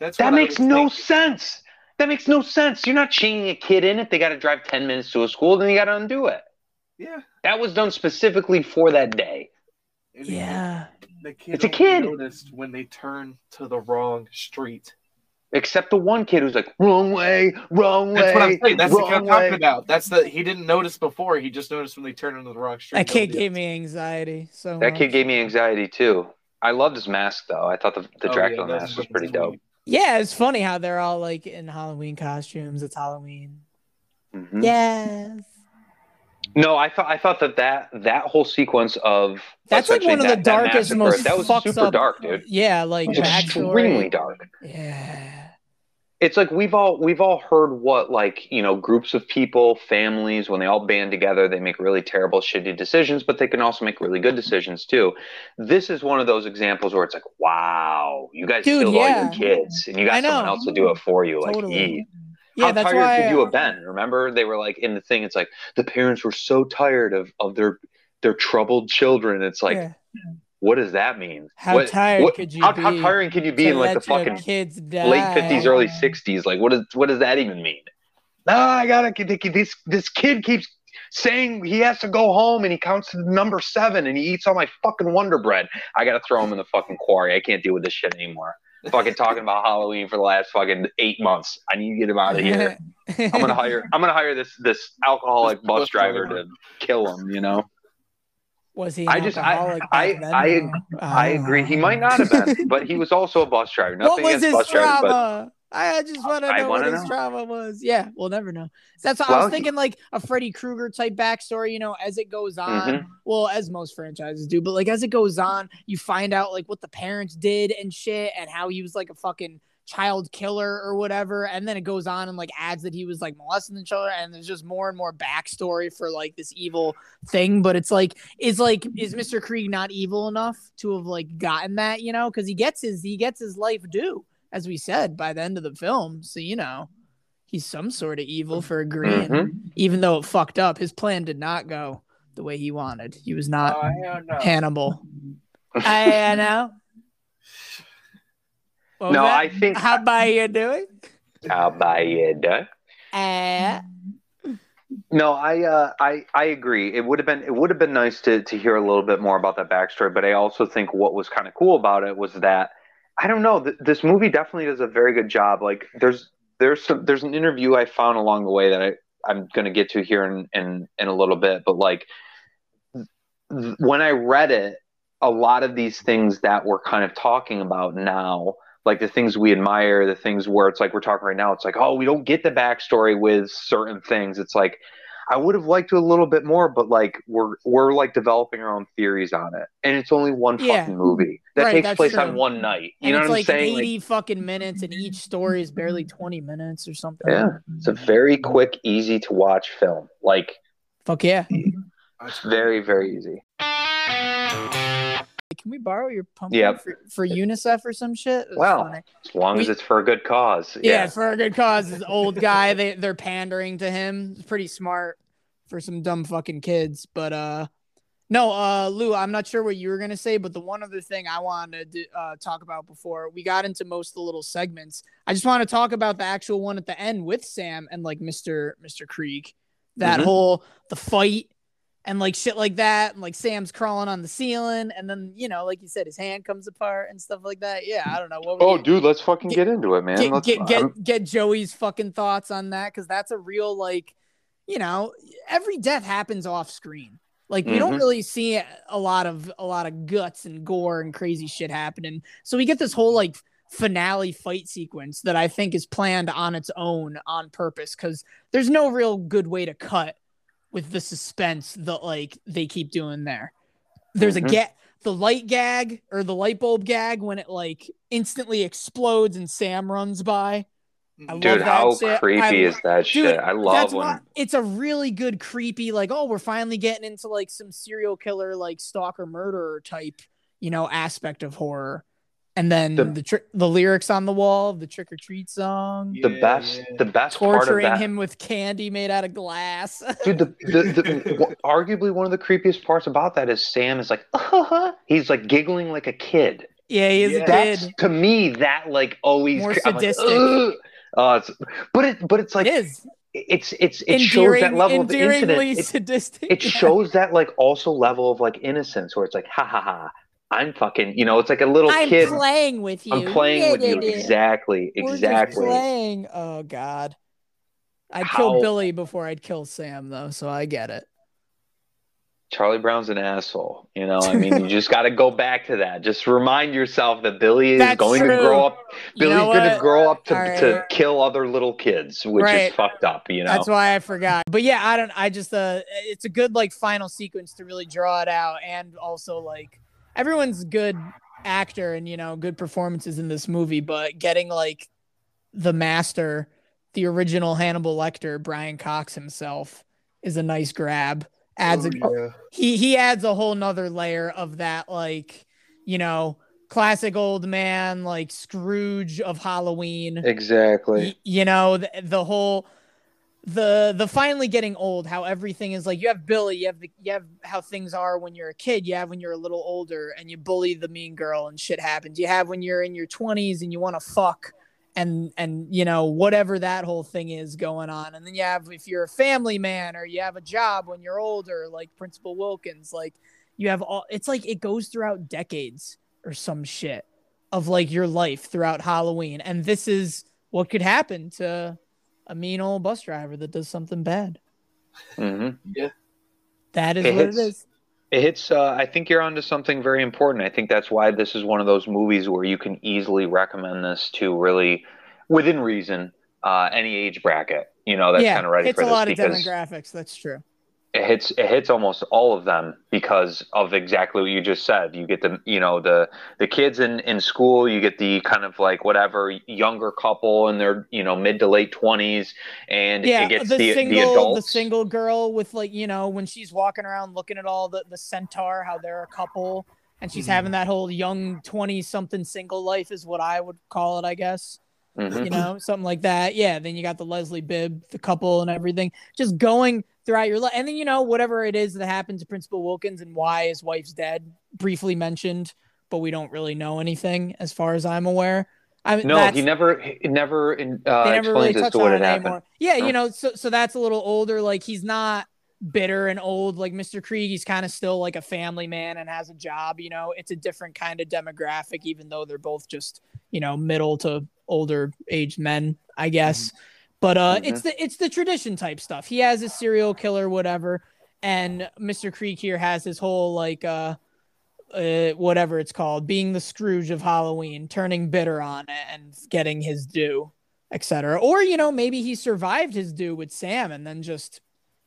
that's that makes no thinking. sense. That makes no sense. You're not chaining a kid in if they got to drive ten minutes to a school. Then you got to undo it. Yeah, that was done specifically for that day. And yeah, the kid it's a kid. Noticed when they turn to the wrong street. Except the one kid who's like, wrong way, wrong way. That's what I'm saying. That's what I'm talking about. That's the he didn't notice before. He just noticed when they turned into the wrong street. That kid gave me anxiety. So that much. kid gave me anxiety too. I loved his mask though. I thought the, the oh, Dracula yeah, mask was pretty funny. dope. Yeah, it's funny how they're all like in Halloween costumes. It's Halloween. Mm-hmm. Yes. No, I thought I thought that that, that whole sequence of that's like one of that, the darkest, most that was super up, dark, dude. Yeah, like it was extremely dark. Yeah, it's like we've all we've all heard what like you know groups of people, families, when they all band together, they make really terrible, shitty decisions, but they can also make really good decisions too. This is one of those examples where it's like, wow, you guys dude, killed yeah. all your kids, and you got someone else to do it for you, totally. like. Eat. Yeah, How that's tired why, could you have been? Remember, they were like in the thing. It's like the parents were so tired of of their their troubled children. It's like, yeah. what does that mean? How what, tired what, could you how, be? How tiring could you be in like the fucking kids die. late fifties, early sixties? Like, what does what does that even mean? No, oh, I gotta this this kid keeps saying he has to go home, and he counts to the number seven, and he eats all my fucking Wonder Bread. I gotta throw him in the fucking quarry. I can't deal with this shit anymore. Fucking talking about Halloween for the last fucking eight months. I need to get him out of here. I'm gonna hire. I'm gonna hire this this alcoholic bus driver to kill him. You know. Was he? I just. I. I. Then, I, uh, I agree. He might not have been, but he was also a bus driver. Nothing what was his trauma? I just want to know what his know. trauma was. Yeah, we'll never know. That's. What well, I was thinking like a Freddy Krueger type backstory. You know, as it goes on. Mm-hmm. Well, as most franchises do, but like as it goes on, you find out like what the parents did and shit, and how he was like a fucking child killer or whatever. And then it goes on and like adds that he was like molesting the children, and there's just more and more backstory for like this evil thing. But it's like, is like is Mister Kreeg not evil enough to have like gotten that? You know, because he gets his he gets his life due, as we said, by the end of the film. So you know, he's some sort of evil for agreeing, mm-hmm. even though it fucked up. His plan did not go the way he wanted. He was not oh, no. Hannibal. I know. Well, no, that, I think. How about you doing? How about you doing? Uh... No, I, uh, I, I agree. It would have been, it would have been nice to to hear a little bit more about that backstory. But I also think what was kind of cool about it was that I don't know. Th- this movie definitely does a very good job. Like, there's there's some, there's an interview I found along the way that I. I'm going to get to here in, in, in a little bit, but like th- when I read it, a lot of these things that we're kind of talking about now, like the things we admire, the things where it's like, we're talking right now, it's like, oh, we don't get the backstory with certain things. It's like, I would have liked to a little bit more, but like we're, we're like developing our own theories on it. And it's only one yeah. fucking movie that right, takes place true. on one night. You and know it's what I'm like saying? eighty like, fucking minutes, and each story is barely twenty minutes or something. Yeah. It's a very quick, easy to watch film. Like, fuck yeah. It's very, very easy. Can we borrow your pumpkin yep. for, for UNICEF or some shit? Well, funny. as long we, as it's for a good cause. Yeah, yeah for a good cause. This old guy, they, they're pandering to him. It's pretty smart for some dumb fucking kids. But uh, no, uh, Lou, I'm not sure what you were going to say, but the one other thing I wanted to uh, talk about before we got into most of the little segments, I just want to talk about the actual one at the end with Sam and like Mister Mister Kreeg. That mm-hmm. whole, the fight. And, like, shit like that. And, like, Sam's crawling on the ceiling. And then, you know, like you said, his hand comes apart and stuff like that. Yeah, I don't know. What oh, you... dude, let's fucking get, get into it, man. Get, let's, get, get, get Joey's fucking thoughts on that. Because that's a real, like, you know, every death happens off screen. Like, we mm-hmm. don't really see a lot of a lot of guts and gore and crazy shit happening. So we get this whole, like, finale fight sequence that I think is planned on its own on purpose. Because there's no real good way to cut with the suspense that like they keep doing there. There's mm-hmm. a get the light gag or the light bulb gag when it like instantly explodes and Sam runs by. I dude, love that how shit. creepy I, is that dude, shit? I love when not, it's a really good creepy, like, oh, we're finally getting into like some serial killer, like stalker murderer type, you know, aspect of horror. And then the the, tri- the lyrics on the wall, the trick or treat song. The yeah, best, yeah. the best torturing part of that, him with candy made out of glass. Dude, the, the, the arguably one of the creepiest parts about that is Sam is like, uh-huh. he's like giggling like a kid. Yeah, he is yeah. a That's, kid. To me, that like always more sadistic. Like, uh, it's, but it, but it's like it is. It's it's it Endearing, shows that level of incident. It, sadistic, it yeah. shows that like also level of like innocence where it's like, ha ha ha. I'm fucking, you know, it's like a little I'm kid. I'm playing with you. I'm playing yeah, with yeah, you. Yeah. Exactly. We're exactly. playing. Oh, God. I'd How? kill Billy before I'd kill Sam, though, so I get it. Charlie Brown's an asshole. You know, I mean, you just got to go back to that. Just remind yourself that Billy is That's going true. to grow up. Billy's you know going to grow up to, right. to kill other little kids, which right. is fucked up, you know. That's why I forgot. But yeah, I don't, I just, uh, it's a good, like, final sequence to really draw it out and also, like, everyone's good actor and, you know, good performances in this movie, but getting like the master, the original Hannibal Lecter, Brian Cox himself, is a nice grab. Adds oh, a, yeah. he he adds a whole nother layer of that, like, you know, classic old man, like Scrooge of Halloween. Exactly. Y- you know, the, the whole the the finally getting old, how everything is like, you have Billy, you have the you have how things are when you're a kid, you have when you're a little older and you bully the mean girl and shit happens, you have when you're in your twenties and you want to fuck and and you know, whatever that whole thing is going on, and then you have if you're a family man or you have a job when you're older, like Principal Wilkins, like you have all, it's like it goes throughout decades or some shit of like your life throughout Halloween, and this is what could happen to a mean old bus driver that does something bad. Mm-hmm. Yeah, that is it what hits, it is. It hits. Uh, I think you're onto something very important. I think that's why this is one of those movies where you can easily recommend this to, really, within reason, uh, any age bracket. You know, that's yeah, kind of ready for this. It's a lot of demographics. That's true. It hits. It hits almost all of them because of exactly what you just said. You get the, you know, the the kids in in school. You get the kind of like whatever younger couple in their, you know, mid to late twenties, and yeah, it gets the the, single, the adults. The single girl with, like, you know, when she's walking around looking at all the the centaur, how they're a couple, and she's mm-hmm. having that whole young twenty something single life is what I would call it, I guess. Mm-hmm. You know, something like that. Yeah. Then you got the Leslie Bibb, the couple, and everything just going throughout your life. And then, you know, whatever it is that happens to Principal Wilkins and why his wife's dead, briefly mentioned, but we don't really know anything as far as I'm aware. I mean, no, he never, he never, uh, they never really touched on it anymore. Yeah. No. You know, so, so that's a little older. Like, he's not bitter and old like Mister Kreeg. He's kind of still like a family man and has a job. You know, it's a different kind of demographic, even though they're both just, you know, middle to older age men, I guess. Mm-hmm. But uh, mm-hmm. it's the it's the tradition type stuff. He has a serial killer, whatever, and Mister Kreeg here has his whole like uh, uh, whatever it's called, being the Scrooge of Halloween, turning bitter on it and getting his due, et cetera. Or, you know, maybe he survived his due with Sam and then just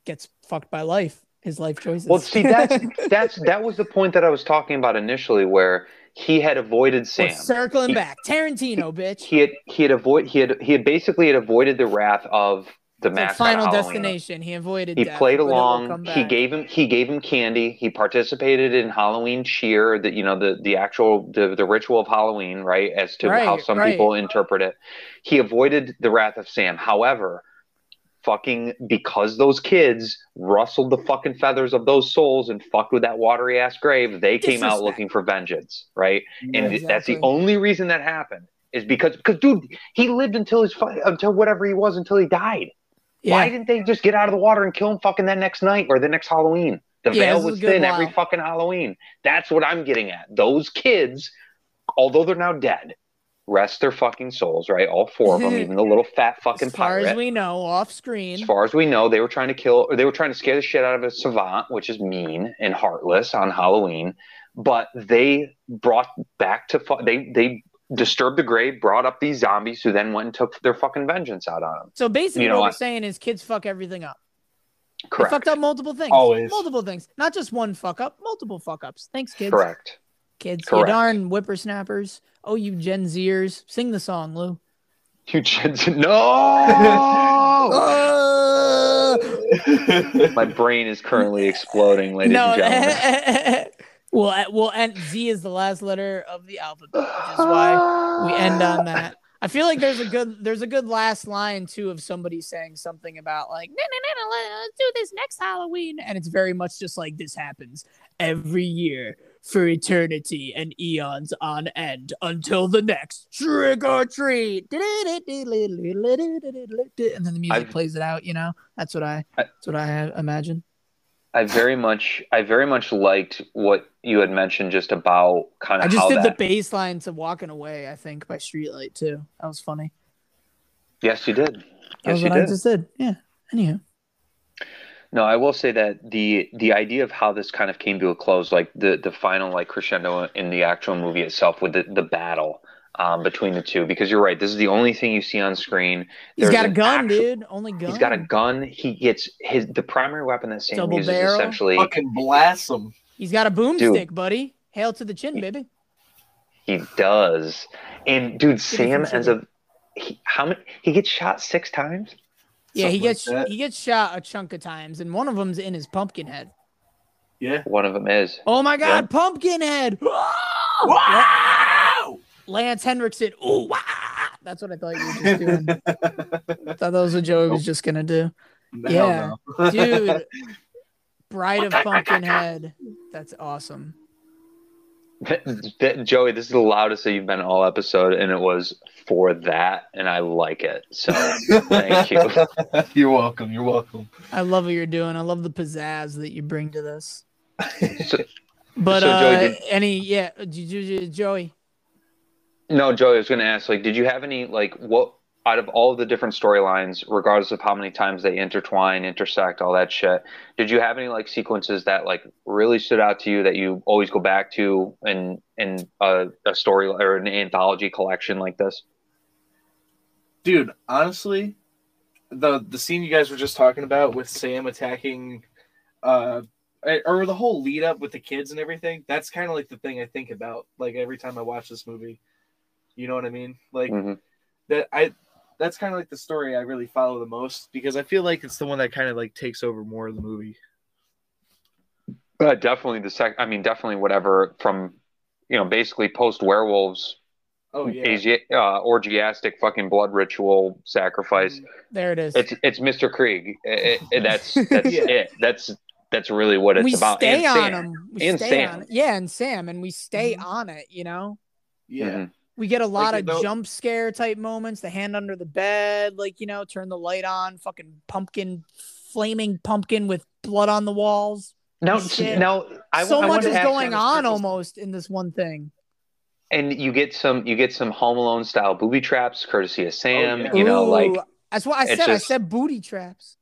gets fucked by life, his life choices. Well, see, that's that's that was the point that I was talking about initially, where he had avoided Sam. We're circling he, back, Tarantino, bitch. He had he had avoid he had he had basically had avoided the wrath of the master. Final Destination. He avoided. He death. played along. He gave him he gave him candy. He participated in Halloween cheer. That, you know, the the actual the, the ritual of Halloween, right? As to right, how some right. people interpret it. He avoided the wrath of Sam. However, fucking because those kids rustled the fucking feathers of those souls and fucked with that watery ass grave, they came Disrespect. out looking for vengeance, right? Yeah, and exactly. that's the only reason that happened is because because dude, he lived until his until whatever he was until he died. Yeah. Why didn't they just get out of the water and kill him fucking that next night or the next Halloween? The yeah, veil was thin while. every fucking Halloween. That's what I'm getting at. Those kids, although they're now dead, rest their fucking souls, right? All four of them, even the little fat fucking pirate. As far pirate. as we know, off screen. As far as we know, they were trying to kill, or they were trying to scare the shit out of a savant, which is mean and heartless on Halloween. But they brought back to, fu- they they disturbed the grave, brought up these zombies who then went and took their fucking vengeance out on them. So basically, you know, what we're I, saying is kids fuck everything up. Correct. They fucked up multiple things. Always. Multiple things. Not just one fuck up, multiple fuck ups. Thanks, kids. Correct. Kids, Correct. You darn whippersnappers. Oh, you Gen Zers. Sing the song, Lou. Hugh Jensen. No! Oh! My brain is currently exploding, ladies no. and gentlemen. Well, we'll end. Z is the last letter of the alphabet, which is why we end on that. I feel like there's a good there's a good last line too of somebody saying something about like no no no no let's do this next Halloween, and it's very much just like this happens every year for eternity and eons on end until the next trick or treat, and then the music I've, plays it out. You know, that's what I that's what I imagine. I very much I very much liked what you had mentioned just about kind of. I just how did that... the bass line to Walking Away, I think, by Streetlight too. That was funny. Yes, you did. Yes, that was you what did. I just did. Yeah. Anyhow. No, I will say that the the idea of how this kind of came to a close, like the the final like crescendo in the actual movie itself with the, the battle um, between the two, because you're right, this is the only thing you see on screen. There's he's got a gun, actual, dude. Only gun. He's got a gun. He gets his the primary weapon that Sam uses barrel. Essentially fucking blast him. He's got a boomstick, buddy. Hail to the chin, he, baby. He does. And, dude, Sam ends up – how many? He gets shot six times? Yeah, Something he gets like he gets shot a chunk of times, and one of them's in his pumpkin head. Yeah. One of them is. Oh, my God, yeah. Pumpkin head. Wow! Lance Henriksen. Ooh, wow! That's what I thought you were just doing. I thought that was a joke I was just going to do. No, yeah. No. Dude. Bride of Pumpkinhead. That's awesome. Joey, this is the loudest that you've been all episode, and it was for that, and I like it. So thank you. You're welcome. You're welcome. I love what you're doing. I love the pizzazz that you bring to this. So, but so uh, Joey, did, any yeah, Joey. No, Joey, I was going to ask, like, did you have any like what out of all the different storylines, regardless of how many times they intertwine, intersect, all that shit, did you have any like sequences that like really stood out to you that you always go back to in in a, a story or an anthology collection like this? Dude, honestly, the the scene you guys were just talking about with Sam attacking, uh, or the whole lead up with the kids and everything, that's kind of like the thing I think about like every time I watch this movie. You know what I mean? Like mm-hmm. that I. That's kind of like the story I really follow the most because I feel like it's the one that kind of like takes over more of the movie. Uh, definitely the sec. I mean, definitely whatever from, you know, basically post werewolves. Oh yeah. Asi- uh, orgiastic fucking blood ritual sacrifice. There it is. It's it's Mister Kreeg. It, it, that's that's yeah. it. That's that's really what it's we about. Stay and on Sam. Him. We and stay Sam. On it. Yeah, and Sam, and we stay mm-hmm. on it. You know. Yeah. Mm-hmm. We get a lot like, of no, jump scare type moments, the hand under the bed, like, you know, turn the light on, fucking pumpkin, flaming pumpkin with blood on the walls. Now, now I, so I much is going on almost in this one thing. And you get some you get some Home Alone style booby traps, courtesy of Sam, oh, yeah. you know, Ooh, like. That's what I said. Just, I said booty traps.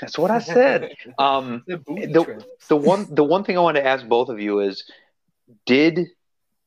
That's what I said. um, the, the, the, one, the one thing I want to ask both of you is, did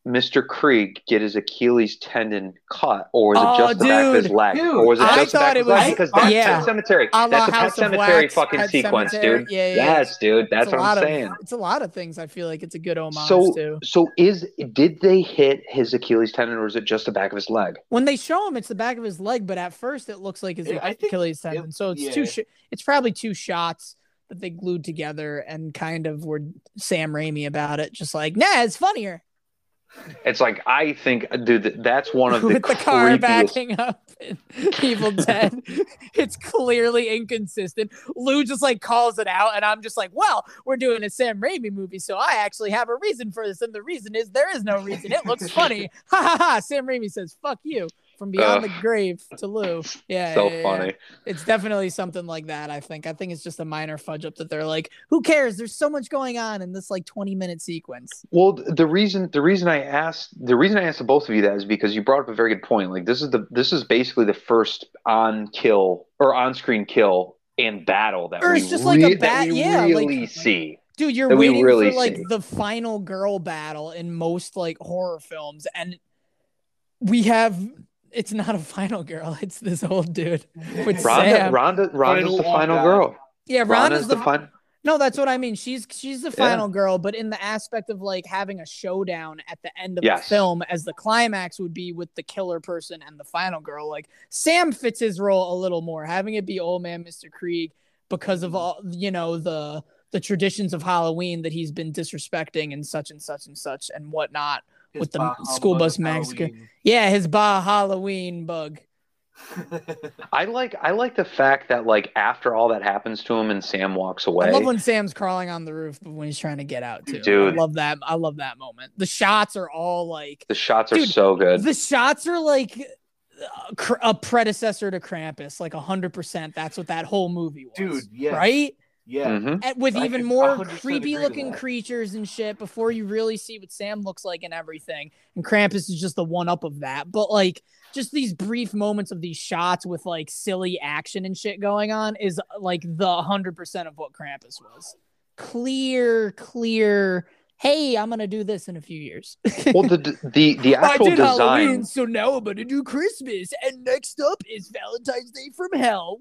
Mister Kreeg get his Achilles tendon cut, or was it just oh, the back of his leg, dude, or was it just I the back of his leg? Because that's yeah. Pet Cemetery. A that's a Pet Cemetery Wax, fucking Pet sequence, Cemetery. Dude. Yeah, yeah, yes, yeah. dude. That's what I'm of, saying. It's a lot of things. I feel like it's a good homage so, to. So, is did they hit his Achilles tendon, or is it just the back of his leg? When they show him, it's the back of his leg, but at first it looks like his yeah, Achilles think, tendon. It, so it's yeah. two. Sh- it's probably two shots that they glued together and kind of were Sam Raimi about it, just like, nah, it's funnier. It's like I think, dude. That's one of the with the car backing up, and Evil Dead. It's clearly inconsistent. Lou just like calls it out, and I'm just like, "Well, we're doing a Sam Raimi movie, so I actually have a reason for this, and the reason is there is no reason. It looks funny." Ha ha ha! Sam Raimi says, "Fuck you," from beyond uh, the grave to Lou. Yeah, so yeah, yeah, funny. Yeah. It's definitely something like that. I think. I think it's just a minor fudge up that they're like, who cares? There's so much going on in this like twenty minute sequence. Well, the reason the reason I asked the reason I asked the both of you that is because you brought up a very good point. Like this is the this is basically the first on kill or on screen kill and battle that or we, it's just re- like a bat- that we yeah, really like, see. Dude, you're waiting really for like see. the final girl battle in most like horror films, and we have. It's not a final girl. It's this old dude. With Rhonda, Sam. Rhonda, Rhonda's the final girl. Yeah, Rhonda's, Rhonda's the final. No, that's what I mean. She's she's the final yeah. girl, but in the aspect of like having a showdown at the end of yes. the film, as the climax would be with the killer person and the final girl. Like Sam fits his role a little more, having it be old man Mister Kreeg because of all you know the the traditions of Halloween that he's been disrespecting and such and such and such and whatnot his with the school bus massacre. Yeah, his bah Halloween bug. I like I like the fact that like after all that happens to him and Sam walks away. I love when Sam's crawling on the roof but when he's trying to get out too. Dude. I love that I love that moment. The shots are all like The shots dude, are so good. The shots are like a, a predecessor to Krampus like one hundred percent. That's what that whole movie was. Dude, yes. Right? Yeah. Mm-hmm. And with I even more creepy looking creatures and shit before you really see what Sam looks like and everything. And Krampus is just the one up of that. But like just these brief moments of these shots with like silly action and shit going on is like the one hundred percent of what Krampus was. Clear, clear. Hey, I'm going to do this in a few years. Well, the the, the actual I did design. Halloween, so now I'm going to do Christmas. And next up is Valentine's Day from Hell.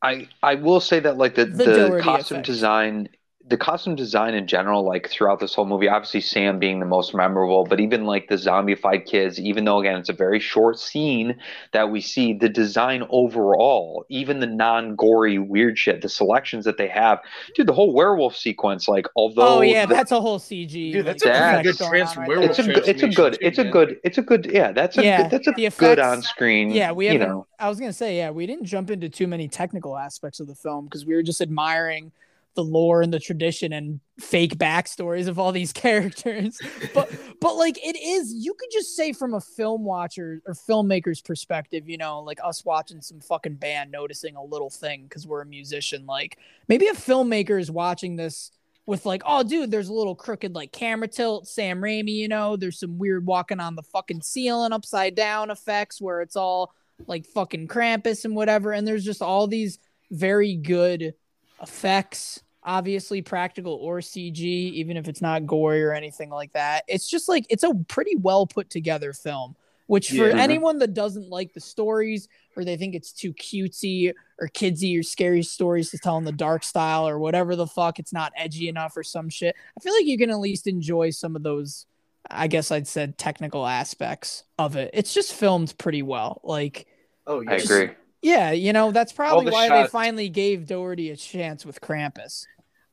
I, I will say that like the, the, the costume effect. design, the costume design in general, like throughout this whole movie, obviously Sam being the most memorable, but even like the zombified kids, even though again, it's a very short scene that we see, the design overall, even the non-gory weird shit, the selections that they have, dude, the whole werewolf sequence, like although. Oh yeah, the, that's a whole C G. Dude, that's like, a that's, good trans- right werewolf it's a, it's a good, too, it's a good, it's a good, yeah, that's a, yeah, that's a good effects, on-screen, yeah, we you know. I was going to say, yeah, we didn't jump into too many technical aspects of the film because we were just admiring the lore and the tradition and fake backstories of all these characters. But, but like it is, you could just say from a film watcher or filmmaker's perspective, you know, like us watching some fucking band, noticing a little thing because we're a musician. Like maybe a filmmaker is watching this with like, oh, dude, there's a little crooked like camera tilt, Sam Raimi, you know, there's some weird walking on the fucking ceiling upside down effects where it's all like fucking Krampus and whatever. And there's just all these very good effects, obviously practical or C G, even if it's not gory or anything like that. It's just like, it's a pretty well put together film, which for yeah. anyone that doesn't like the stories or they think it's too cutesy or kidsy or scary stories to tell in the dark style or whatever the fuck, it's not edgy enough or some shit. I feel like you can at least enjoy some of those, I guess I'd said technical aspects of it. It's just filmed pretty well. Like, oh, yeah. I just, agree. Yeah, you know, that's probably the why shots. They finally gave Dougherty a chance with Krampus.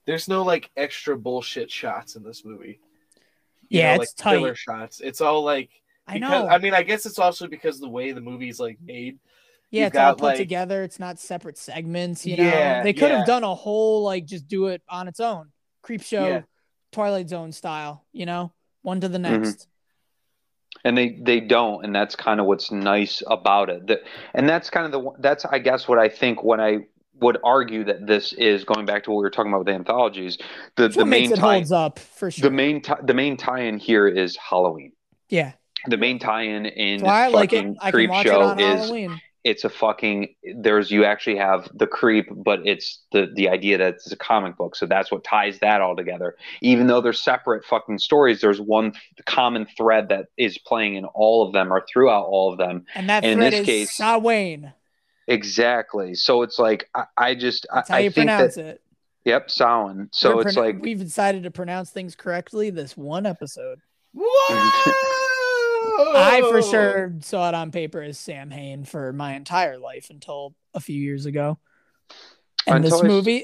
There's no, like, extra bullshit shots in this movie. You yeah, know, it's like, tight. Filler shots. It's all, like... Because, I know. I mean, I guess it's also because of the way the movie's, like, made. Yeah, You've it's got, all put like, together. It's not separate segments, you yeah, know? They could yeah. have done a whole, like, just do it on its own. Creepshow, yeah. Twilight Zone style, you know? One to the next. Mm-hmm. And they, they don't, and that's kind of what's nice about it. The, and that's kind of the that's I guess what I think when I would argue that this is going back to what we were talking about with anthologies. The the main tie holds up for sure. The main t- the main tie-in here is Halloween. Yeah. The main tie-in in fucking like it. I Creep watch Show it on is Halloween. It's a fucking there's you actually have the creep, but it's the the idea that it's a comic book. So that's what ties that all together. Even though they're separate fucking stories, there's one th- common thread that is playing in all of them or throughout all of them. And that and thread in this is case, Samhain. Exactly. So it's like I, I just that's I, how you I think pronounce that, it. Yep, Samhain. So We're it's pron- like we've decided to pronounce things correctly this one episode. What? I for sure saw it on paper as Samhain for my entire life until a few years ago. And until this I, movie,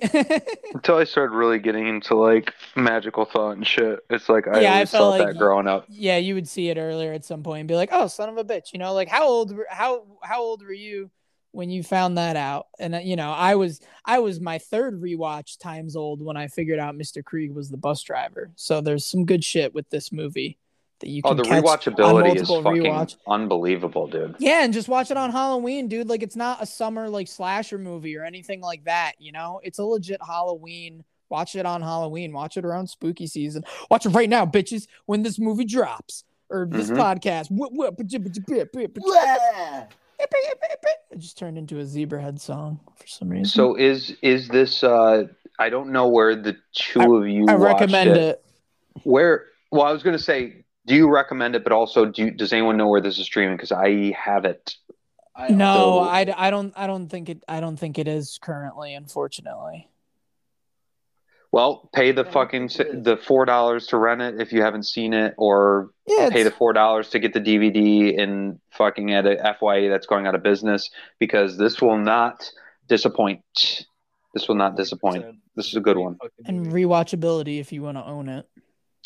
until I started really getting into like magical thought and shit, it's like I yeah, always I felt thought like, that growing up. Yeah, you would see it earlier at some point and be like, "Oh, son of a bitch!" You know, like how old how how old were you when you found that out? And you know, I was I was my third rewatch times old when I figured out Mister Kreeg was the bus driver. So there's some good shit with this movie. That you can oh, the rewatchability is fucking rewatch. unbelievable, dude. Yeah, and just watch it on Halloween, dude. Like, it's not a summer, like, slasher movie or anything like that, you know? It's a legit Halloween. Watch it on Halloween. Watch it around spooky season. Watch it right now, bitches, when this movie drops. Or this mm-hmm. podcast. It just turned into a Zebrahead song for some reason. So is is this, uh, I don't know where the two I, of you I watched recommend it. it. Where, well, I was going to say, do you recommend it? But also, do you, does anyone know where this is streaming? Because I have it. I no, I, I don't. I don't think it. I don't think it is currently, unfortunately. Well, pay the fucking the four dollars to rent it if you haven't seen it, or yeah, pay the four dollars to get the D V D and fucking at a F Y E that's going out of business, because this will not disappoint. This will not disappoint. This is a good one. And rewatchability if you want to own it.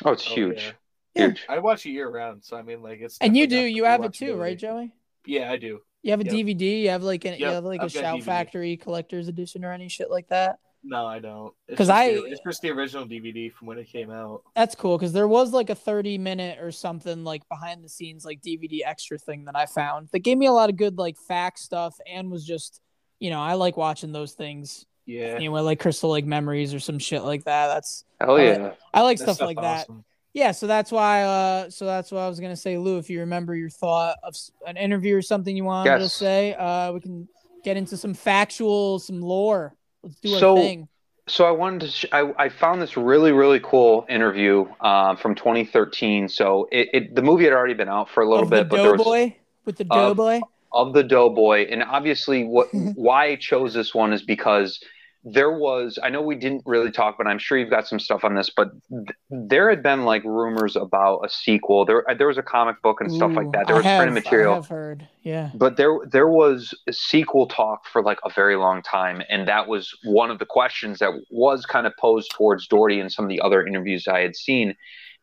Oh, it's oh, huge. Yeah. Huge. I watch it year round, so I mean, like it's. And you do. You have it too, right, Joey? Yeah, I do. You have a yep. D V D. You have like an yep. you have like I've a Shout D V D. Factory collector's edition or any shit like that. No, I don't. Because I, the, it's just the original D V D from when it came out. That's cool, because there was like a thirty minute or something like behind the scenes like D V D extra thing that I found that gave me a lot of good like fact stuff, and was just, you know, I like watching those things. Yeah. Anyway, like Crystal Lake Memories or some shit like that. That's oh yeah. I, I like stuff, stuff like awesome. that. Yeah, so that's why. Uh, so that's why I was gonna say, Lou, if you remember your thought of an interview or something you wanted yes. to say, uh, we can get into some factual, some lore. Let's do so, our thing. So I wanted to. Sh- I I found this really really cool interview uh, from twenty thirteen. So it, it the movie had already been out for a little of bit, the but there was with the Doughboy of, of the Doughboy, and obviously what why I chose this one is because. There was, I know we didn't really talk, but I'm sure you've got some stuff on this, but th- there had been like rumors about a sequel. There there was a comic book and stuff Ooh, like that. There I was have, printed material. I have heard, yeah. But there, there was a sequel talk for like a very long time. And that was one of the questions that was kind of posed towards Dougherty and some of the other interviews I had seen.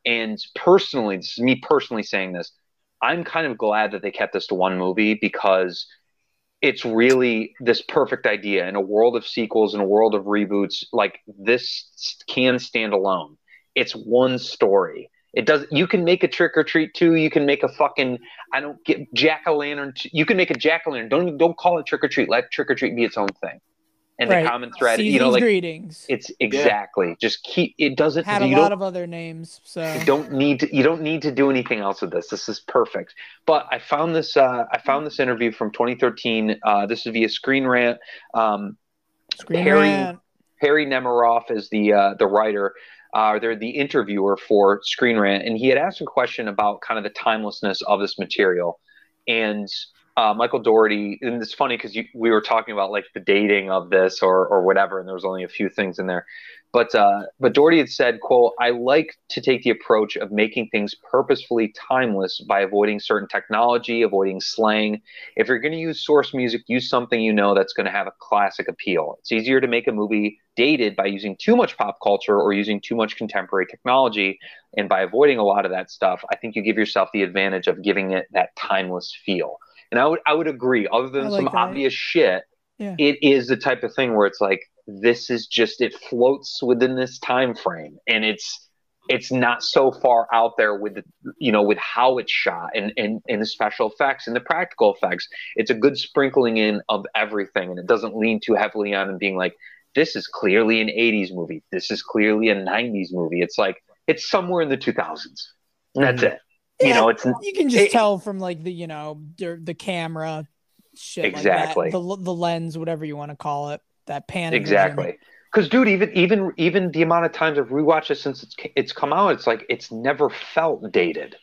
And personally, this is me personally saying this, I'm kind of glad that they kept this to one movie, because it's really this perfect idea in a world of sequels and a world of reboots. Like this can stand alone. It's one story. It does. You can make a Trick or Treat two. You can make a fucking, I don't get jack-o'-lantern. Two, you can make a jack-o'-lantern. Don't, don't call it Trick or Treat. Let Trick or Treat be its own thing. And right. the common thread, Season's you know, like greetings. It's exactly yeah. just keep, it doesn't have a lot of other names. So you don't need to, you don't need to do anything else with this. This is perfect. But I found this, uh, I found this interview from twenty thirteen. Uh, this is via Screen Rant. Um, Screen Harry, Rant. Harry Nemiroff is the, uh, the writer, uh, they're the interviewer for Screen Rant. And he had asked a question about kind of the timelessness of this material. And, Uh, Michael Dougherty, and it's funny because we were talking about like the dating of this or or whatever, and there was only a few things in there. But uh, but Dougherty had said, quote, I like to take the approach of making things purposefully timeless by avoiding certain technology, avoiding slang. If you're going to use source music, use something you know that's going to have a classic appeal. It's easier to make a movie dated by using too much pop culture or using too much contemporary technology. And by avoiding a lot of that stuff, I think you give yourself the advantage of giving it that timeless feel. And I would I would agree, other than like some that. obvious shit, yeah. it is the type of thing where it's like, this is just, it floats within this time frame. And it's it's not so far out there with, you know, with how it's shot and, and, and the special effects and the practical effects. It's a good sprinkling in of everything. And it doesn't lean too heavily on and being like, this is clearly an eighties movie. This is clearly a nineties movie. It's like, it's somewhere in the two thousands. And that's mm-hmm. it. Yeah, you know, it's you can just it, tell from like the you know the camera, shit exactly like that, the the lens, whatever you want to call it, that pan exactly. Because dude, even even even the amount of times I've rewatched it since it's it's come out, it's like it's never felt dated.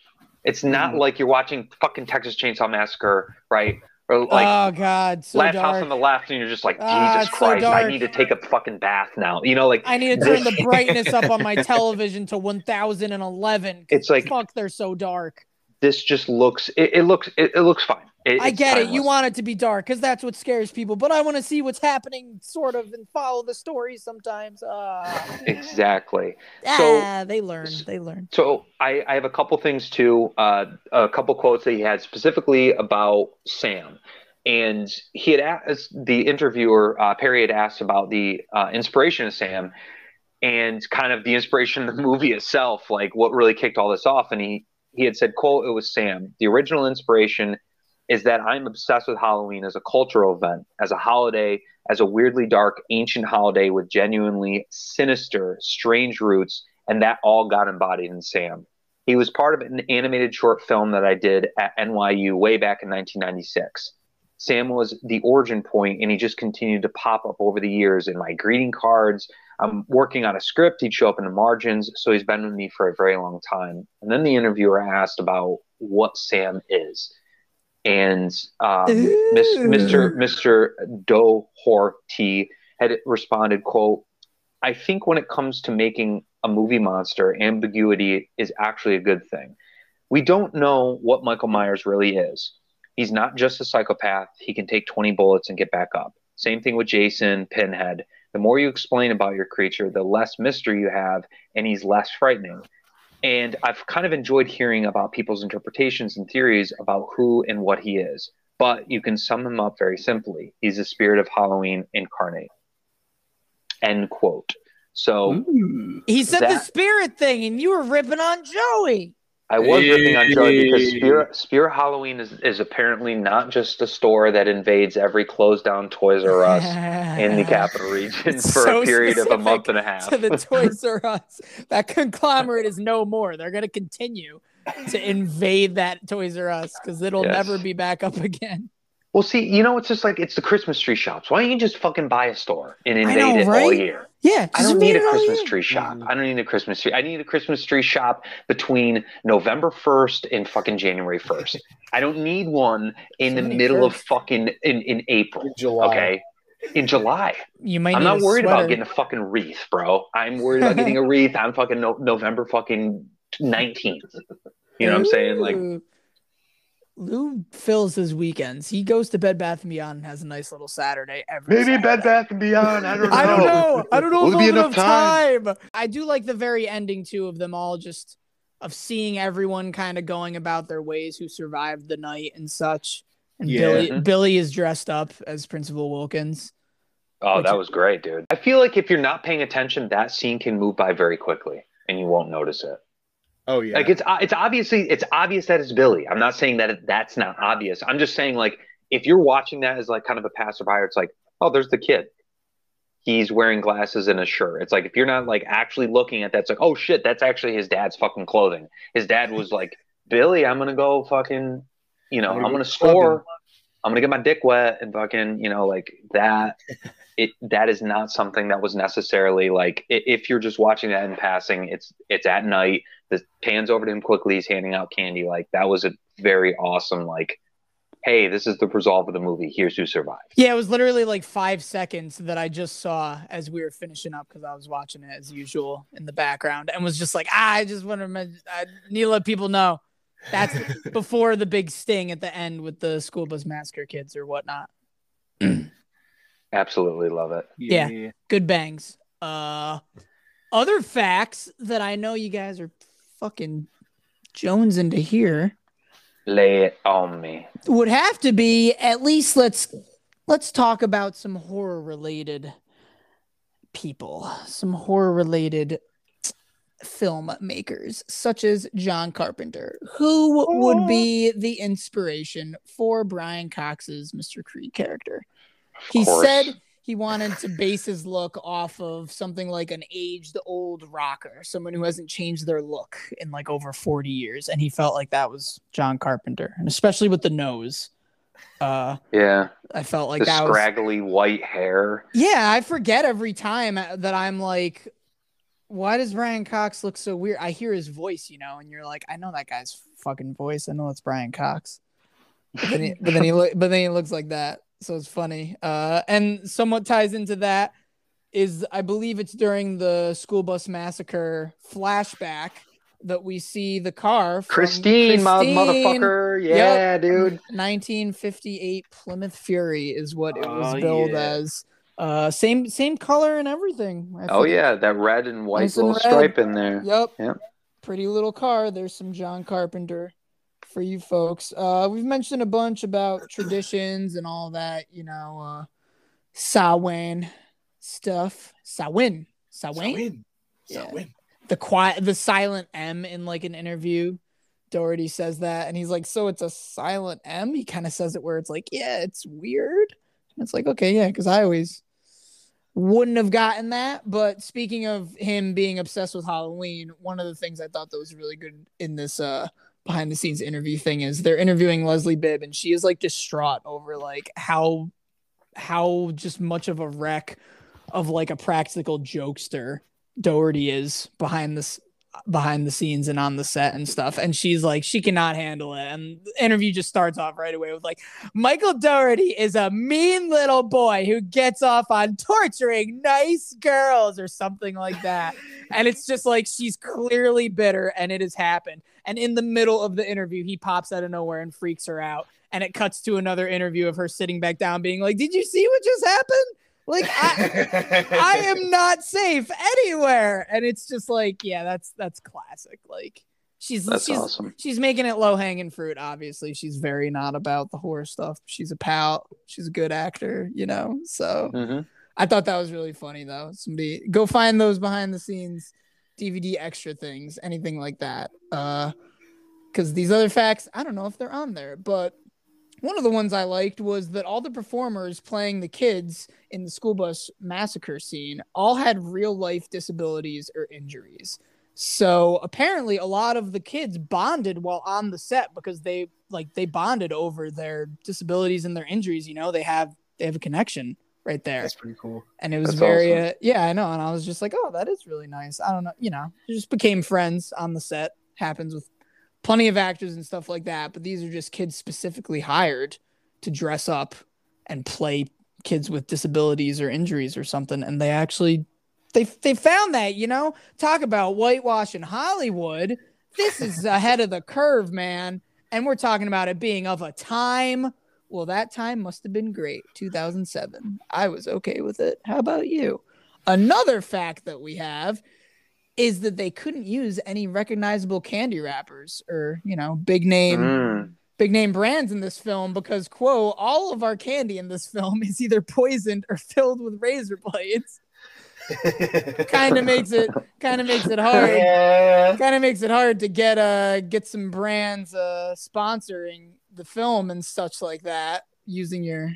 It's not mm. like you're watching fucking Texas Chainsaw Massacre, right? Or like oh god, so Last dark. House on the Left, and you're just like ah, Jesus Christ, so I need to take a fucking bath now. You know, like I need to turn the brightness up on my television to one thousand eleven. It's like fuck, they're so dark. This just looks, it, it looks, it, it looks fine. It, I get timeless. It. You want it to be dark because that's what scares people, but I want to see what's happening, sort of, and follow the story sometimes. Uh, exactly. Yeah, so, they learn. They learn. So I, I have a couple things too, uh, a couple quotes that he had specifically about Sam, and he had asked the interviewer uh, Perry had asked about the uh, inspiration of Sam, and kind of the inspiration of the movie itself, like what really kicked all this off, and he. He had said, quote, it was Sam. The original inspiration is that I'm obsessed with Halloween as a cultural event, as a holiday, as a weirdly dark, ancient holiday with genuinely sinister, strange roots, and that all got embodied in Sam. He was part of an animated short film that I did at N Y U way back in nineteen ninety-six. Sam was the origin point, and he just continued to pop up over the years in my greeting cards. I'm working on a script. He'd show up in the margins. So he's been with me for a very long time. And then the interviewer asked about what Sam is. And um, Mister Mister Dougherty had responded, quote, I think when it comes to making a movie monster, ambiguity is actually a good thing. We don't know what Michael Myers really is. He's not just a psychopath. He can take twenty bullets and get back up. Same thing with Jason, Pinhead. The more you explain about your creature, the less mystery you have, and he's less frightening. And I've kind of enjoyed hearing about people's interpretations and theories about who and what he is. But you can sum him up very simply. He's the spirit of Halloween incarnate. End quote. So mm. he said that, the spirit thing, and you were ripping on Joey. I was hey. ripping on Joey because Spirit, Spirit Halloween is, is apparently not just a store that invades every closed down Toys R Us yeah. in the Capital Region for so a period of a month and a half. To the Toys R Us, that conglomerate is no more. They're going to continue to invade that Toys R Us because it'll yes. never be back up again. Well, see, you know, it's just like it's the Christmas tree shops. Why don't you just fucking buy a store and invade know, it right? all year? Yeah, I don't need a Christmas tree shop. Mm. I don't need a Christmas tree. I need a Christmas tree shop between November first and fucking January first. I don't need one in the middle of fucking in, in April. In July. Okay. In July. You might I'm not worried sweater. about getting a fucking wreath, bro. I'm worried about getting a wreath on fucking no- November fucking nineteenth. You know Ooh. what I'm saying? Like Lou fills his weekends. He goes to Bed Bath and Beyond and has a nice little Saturday every Maybe Saturday. Bed Bath and Beyond. I don't know. I don't know. I don't know if there'll enough time. time. I do like the very ending, too, of them all just of seeing everyone kind of going about their ways who survived the night and such. And yeah. Billy, Billy is dressed up as Principal Wilkins. Oh, that was great, dude. I feel like if you're not paying attention, that scene can move by very quickly and you won't notice it. Oh yeah, like it's it's obviously it's obvious that it's Billy. I'm not saying that it, that's not obvious. I'm just saying like if you're watching that as like kind of a passerby, it's like, oh, there's the kid. He's wearing glasses and a shirt. It's like if you're not like actually looking at that, it's like, oh shit, that's actually his dad's fucking clothing. His dad was like, Billy, I'm gonna go fucking, you know, I'm gonna score. I'm gonna get my dick wet and fucking, you know, like that. It that is not something that was necessarily like if you're just watching that in passing. It's it's at night. The pans over to him quickly. He's handing out candy. Like that was a very awesome, like, hey, this is the resolve of the movie. Here's who survived. Yeah, it was literally like five seconds that I just saw as we were finishing up because I was watching it as usual in the background and was just like, ah, I just want to, I need to let people know. That's before the big sting at the end with the school bus massacre kids or whatnot. Absolutely love it. Yeah, yeah, good bangs. Uh, other facts that I know you guys are fucking Jones into here. Lay it on me. Would have to be at least let's let's talk about some horror related people, some horror related film makers such as John Carpenter, who oh. would be the inspiration for Brian Cox's Mister Kreeg character. He said he wanted to base his look off of something like an aged old rocker, someone who hasn't changed their look in like over forty years. And he felt like that was John Carpenter, and especially with the nose. Uh, yeah. I felt like the that scraggly was... white hair. Yeah. I forget every time that I'm like, why does Brian Cox look so weird? I hear his voice, you know, and you're like, I know that guy's fucking voice. I know it's Brian Cox. But then he, but then he, lo- but then he looks like that. So it's funny. Uh, and somewhat ties into that is I believe it's during the school bus massacre flashback that we see the car. From Christine, Christine. My motherfucker. Yeah, yep. Dude. nineteen fifty-eight Plymouth Fury is what it was oh, billed yeah. as. Uh, same same color and everything. Oh, yeah. That red and white and little red. stripe in there. Yep. yep. Pretty little car. There's some John Carpenter for you folks. Uh, we've mentioned a bunch about traditions and all that, you know, uh, Samhain stuff. Samhain. Samhain. Yeah. The quiet, the silent M in like an interview. Dougherty says that, and he's like, so it's a silent M? He kind of says it where it's like, yeah, it's weird. And it's like, okay, yeah, because I always wouldn't have gotten that. But speaking of him being obsessed with Halloween, one of the things I thought that was really good in this, uh, behind the scenes interview thing is they're interviewing Leslie Bibb and she is like distraught over like how how just much of a wreck of like a practical jokester Dougherty is behind this behind the scenes and on the set and stuff, and she's like, she cannot handle it. And the interview just starts off right away with like, Michael Dougherty is a mean little boy who gets off on torturing nice girls or something like that. And it's just like, she's clearly bitter and it has happened. And in the middle of the interview, he pops out of nowhere and freaks her out. And it cuts to another interview of her sitting back down being like, did you see what just happened? Like, I, I am not safe anywhere. And it's just like, yeah, that's that's classic. Like, she's that's she's awesome. She's making it low-hanging fruit, obviously. She's very not about the horror stuff. She's a pal. She's a good actor, you know? So mm-hmm. I thought that was really funny, though. Somebody go find those behind-the-scenes D V D extra things, anything like that. Uh, because these other facts, I don't know if they're on there, but... One of the ones I liked was that all the performers playing the kids in the school bus massacre scene all had real life disabilities or injuries. So apparently a lot of the kids bonded while on the set because they like they bonded over their disabilities and their injuries. You know, they have they have a connection right there. That's pretty cool. And it was That's very, awesome. uh, yeah, I know. And I was just like, oh, that is really nice. I don't know. You know, they just became friends on the set. Happens with plenty of actors and stuff like that, but these are just kids specifically hired to dress up and play kids with disabilities or injuries or something. And they actually, they they found that, you know, talk about whitewash in Hollywood. This is ahead of the curve, man. And we're talking about it being of a time. Well, that time must have been great. two thousand seven. I was okay with it. How about you? Another fact that we have is that they couldn't use any recognizable candy wrappers or, you know, big name mm. big name brands in this film because, quote, all of our candy in this film is either poisoned or filled with razor blades. kind of makes it kind of makes it hard. Yeah. Kind of makes it hard to get uh get some brands uh sponsoring the film and such like that, using your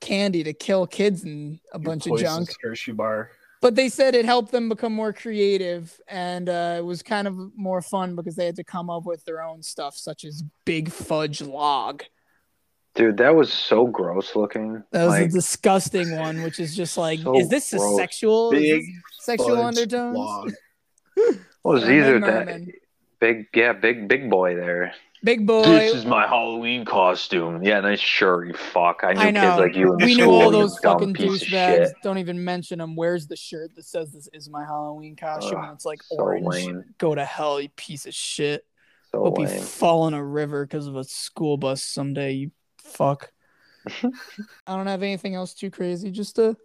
candy to kill kids and a your bunch of junk. Hershey bar. But they said it helped them become more creative, and uh, it was kind of more fun because they had to come up with their own stuff, such as Big Fudge Log. Dude, that was so gross looking. That was like, a disgusting one, which is just like, so is this gross. A sexual big sexual undertones? Log. Well, it's either that big, yeah, big, big boy there. Big boy. This is my Halloween costume. Yeah, nice shirt, you fuck. I knew I know. Kids like you in we school. We knew all those fucking douchebags. Don't even mention them. Where's the shirt that says this is my Halloween costume? Ugh, and it's like so orange. Lame. Go to hell, you piece of shit. So Hope lame. You fall in a river because of a school bus someday, you fuck. I don't have anything else too crazy. Just to,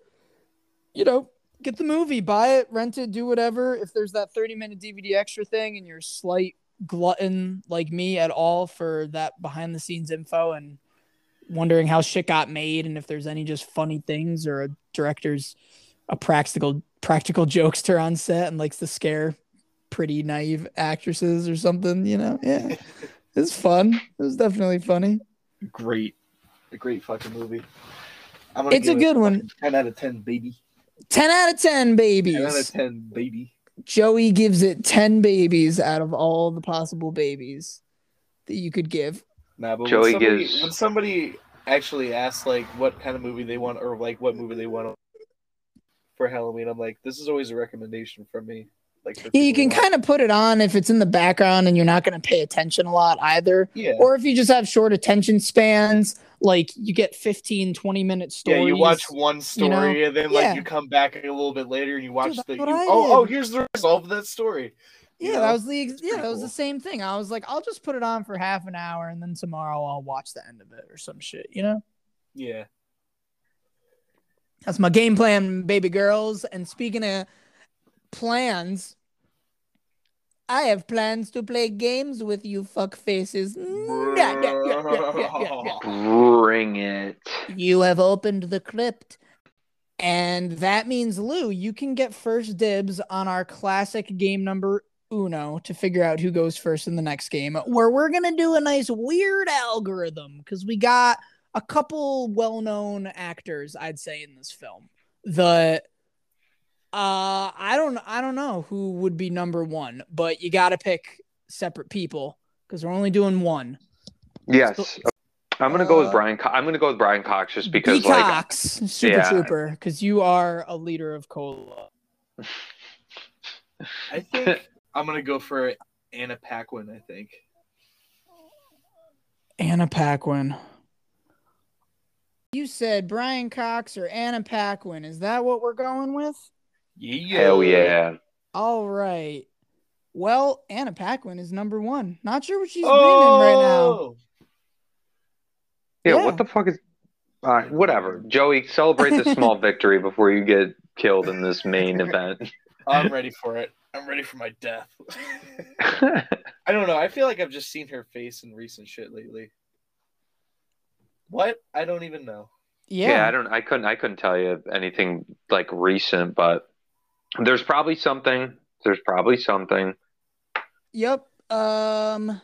you know, get the movie. Buy it, rent it, do whatever. If there's that thirty-minute D V D extra thing and you're slight glutton like me at all for that behind the scenes info and wondering how shit got made and if there's any just funny things or a director's a practical practical jokester on set and likes to scare pretty naive actresses or something, you know. Yeah. It's fun. It was definitely funny. Great. A great fucking movie. I'm gonna it's a good one. ten out of ten, baby. ten out of ten, babies. ten out of ten, baby. Joey gives it ten babies out of all the possible babies that you could give. Nah, but Joey when somebody, gives. When somebody actually asks like what kind of movie they want or like what movie they want for Halloween, I'm like, this is always a recommendation from me. Like, yeah, you can kind of put it on if it's in the background and you're not going to pay attention a lot either. Yeah. Or if you just have short attention spans, like you get fifteen, twenty minute stories. Yeah, you watch one story, you know? And then like yeah. you come back a little bit later and you watch Dude, the. You, oh, oh, here's the resolve of that story. Yeah, you know? that was the yeah, that was cool. the same thing. I was like, I'll just put it on for half an hour and then tomorrow I'll watch the end of it or some shit, you know? Yeah. That's my game plan, baby girls. And speaking of plans, I have plans to play games with you fuck faces. Yeah, yeah, yeah, yeah, yeah, yeah. Bring it. You have opened the crypt. And that means, Lou, you can get first dibs on our classic game number uno to figure out who goes first in the next game, where we're going to do a nice weird algorithm because we got a couple well-known actors, I'd say, in this film. The... Uh, I don't, I don't know who would be number one, but you gotta pick separate people because we're only doing one. Yes, so, I'm gonna uh, go with Brian. Co- I'm gonna go with Brian Cox just because, like, Cox, Super yeah. Trooper, because you are a leader of cola. I think I'm going to go for Anna Paquin, I think. Anna Paquin. You said Brian Cox or Anna Paquin. Is that what we're going with? Yeah. Hell yeah. All right. Well, Anna Paquin is number one. Not sure what she's oh! been in right now. Yeah, yeah, what the fuck is... All right, whatever. Joey, celebrate this small victory before you get killed in this main event. I'm ready for it. I'm ready for my death. I don't know. I feel like I've just seen her face in recent shit lately. What? I don't even know. Yeah, yeah I don't. I couldn't. I couldn't tell you anything like recent, but there's probably something. There's probably something. Yep. Um,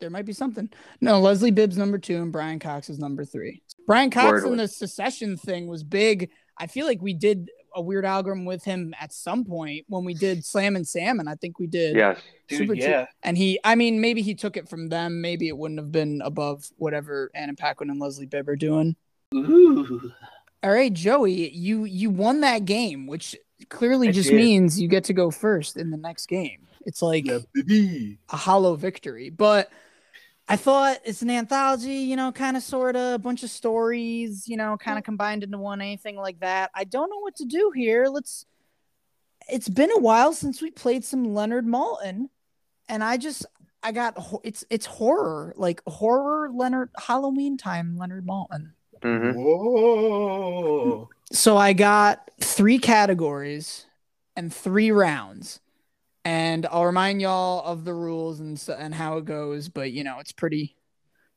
there might be something. No, Leslie Bibb's number two and Brian Cox is number three. Brian Cox and the secession thing was big. I feel like we did a weird algorithm with him at some point when we did Slam and Salmon. I think we did. Yes. Dude, Super yeah. T- and he, I mean, maybe he took it from them. Maybe it wouldn't have been above whatever Anna Paquin and Leslie Bibb are doing. Ooh. All right, Joey, you, you won that game, which clearly I just did. means you get to go first in the next game. It's like yeah, a hollow victory, but I thought it's an anthology, you know, kind of, sort of, a bunch of stories, you know, kind of combined into one, anything like that. I don't know what to do here. Let's. It's been a while since we played some Leonard Maltin, and I just, I got, it's it's horror, like horror Leonard, Halloween time Leonard Maltin. Mm-hmm. Whoa. So I got three categories and three rounds. And I'll remind y'all of the rules and and how it goes, but you know it's pretty,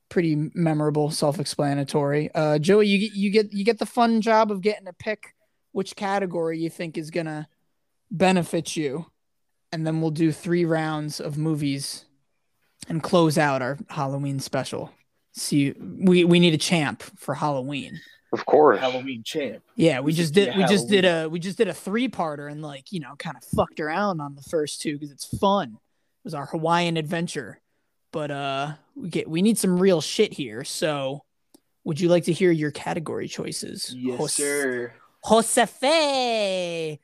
pretty memorable, self-explanatory. Uh, Joey, you get you get you get the fun job of getting to pick which category you think is gonna benefit you, and then we'll do three rounds of movies, and close out our Halloween special. See, we we need a champ for Halloween. Of course, Halloween champ. Yeah, we just did. Yeah, we just Halloween. did a. We just did a three-parter and like you know, kind of fucked around on the first two because it's fun. It was our Hawaiian adventure, but uh, we get we need some real shit here. So, would you like to hear your category choices? Yes, Jose- sir. Josefe.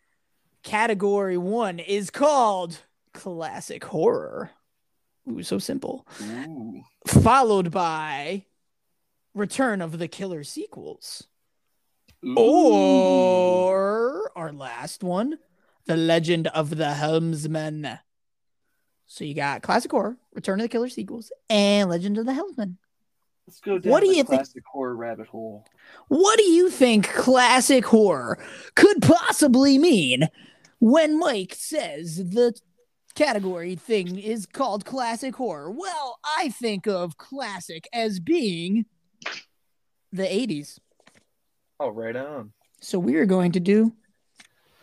Category one is called classic horror. Ooh, so simple. Ooh. Followed by Return of the Killer sequels. Ooh. Or our last one, The Legend of the Helmsman. So you got classic horror, Return of the Killer sequels, and Legend of the Helmsman. Let's go down what do the you classic think, horror rabbit hole. What do you think classic horror could possibly mean when Mike says the category thing is called classic horror? Well, I think of classic as being the eighties. Oh, right on. So we are going to do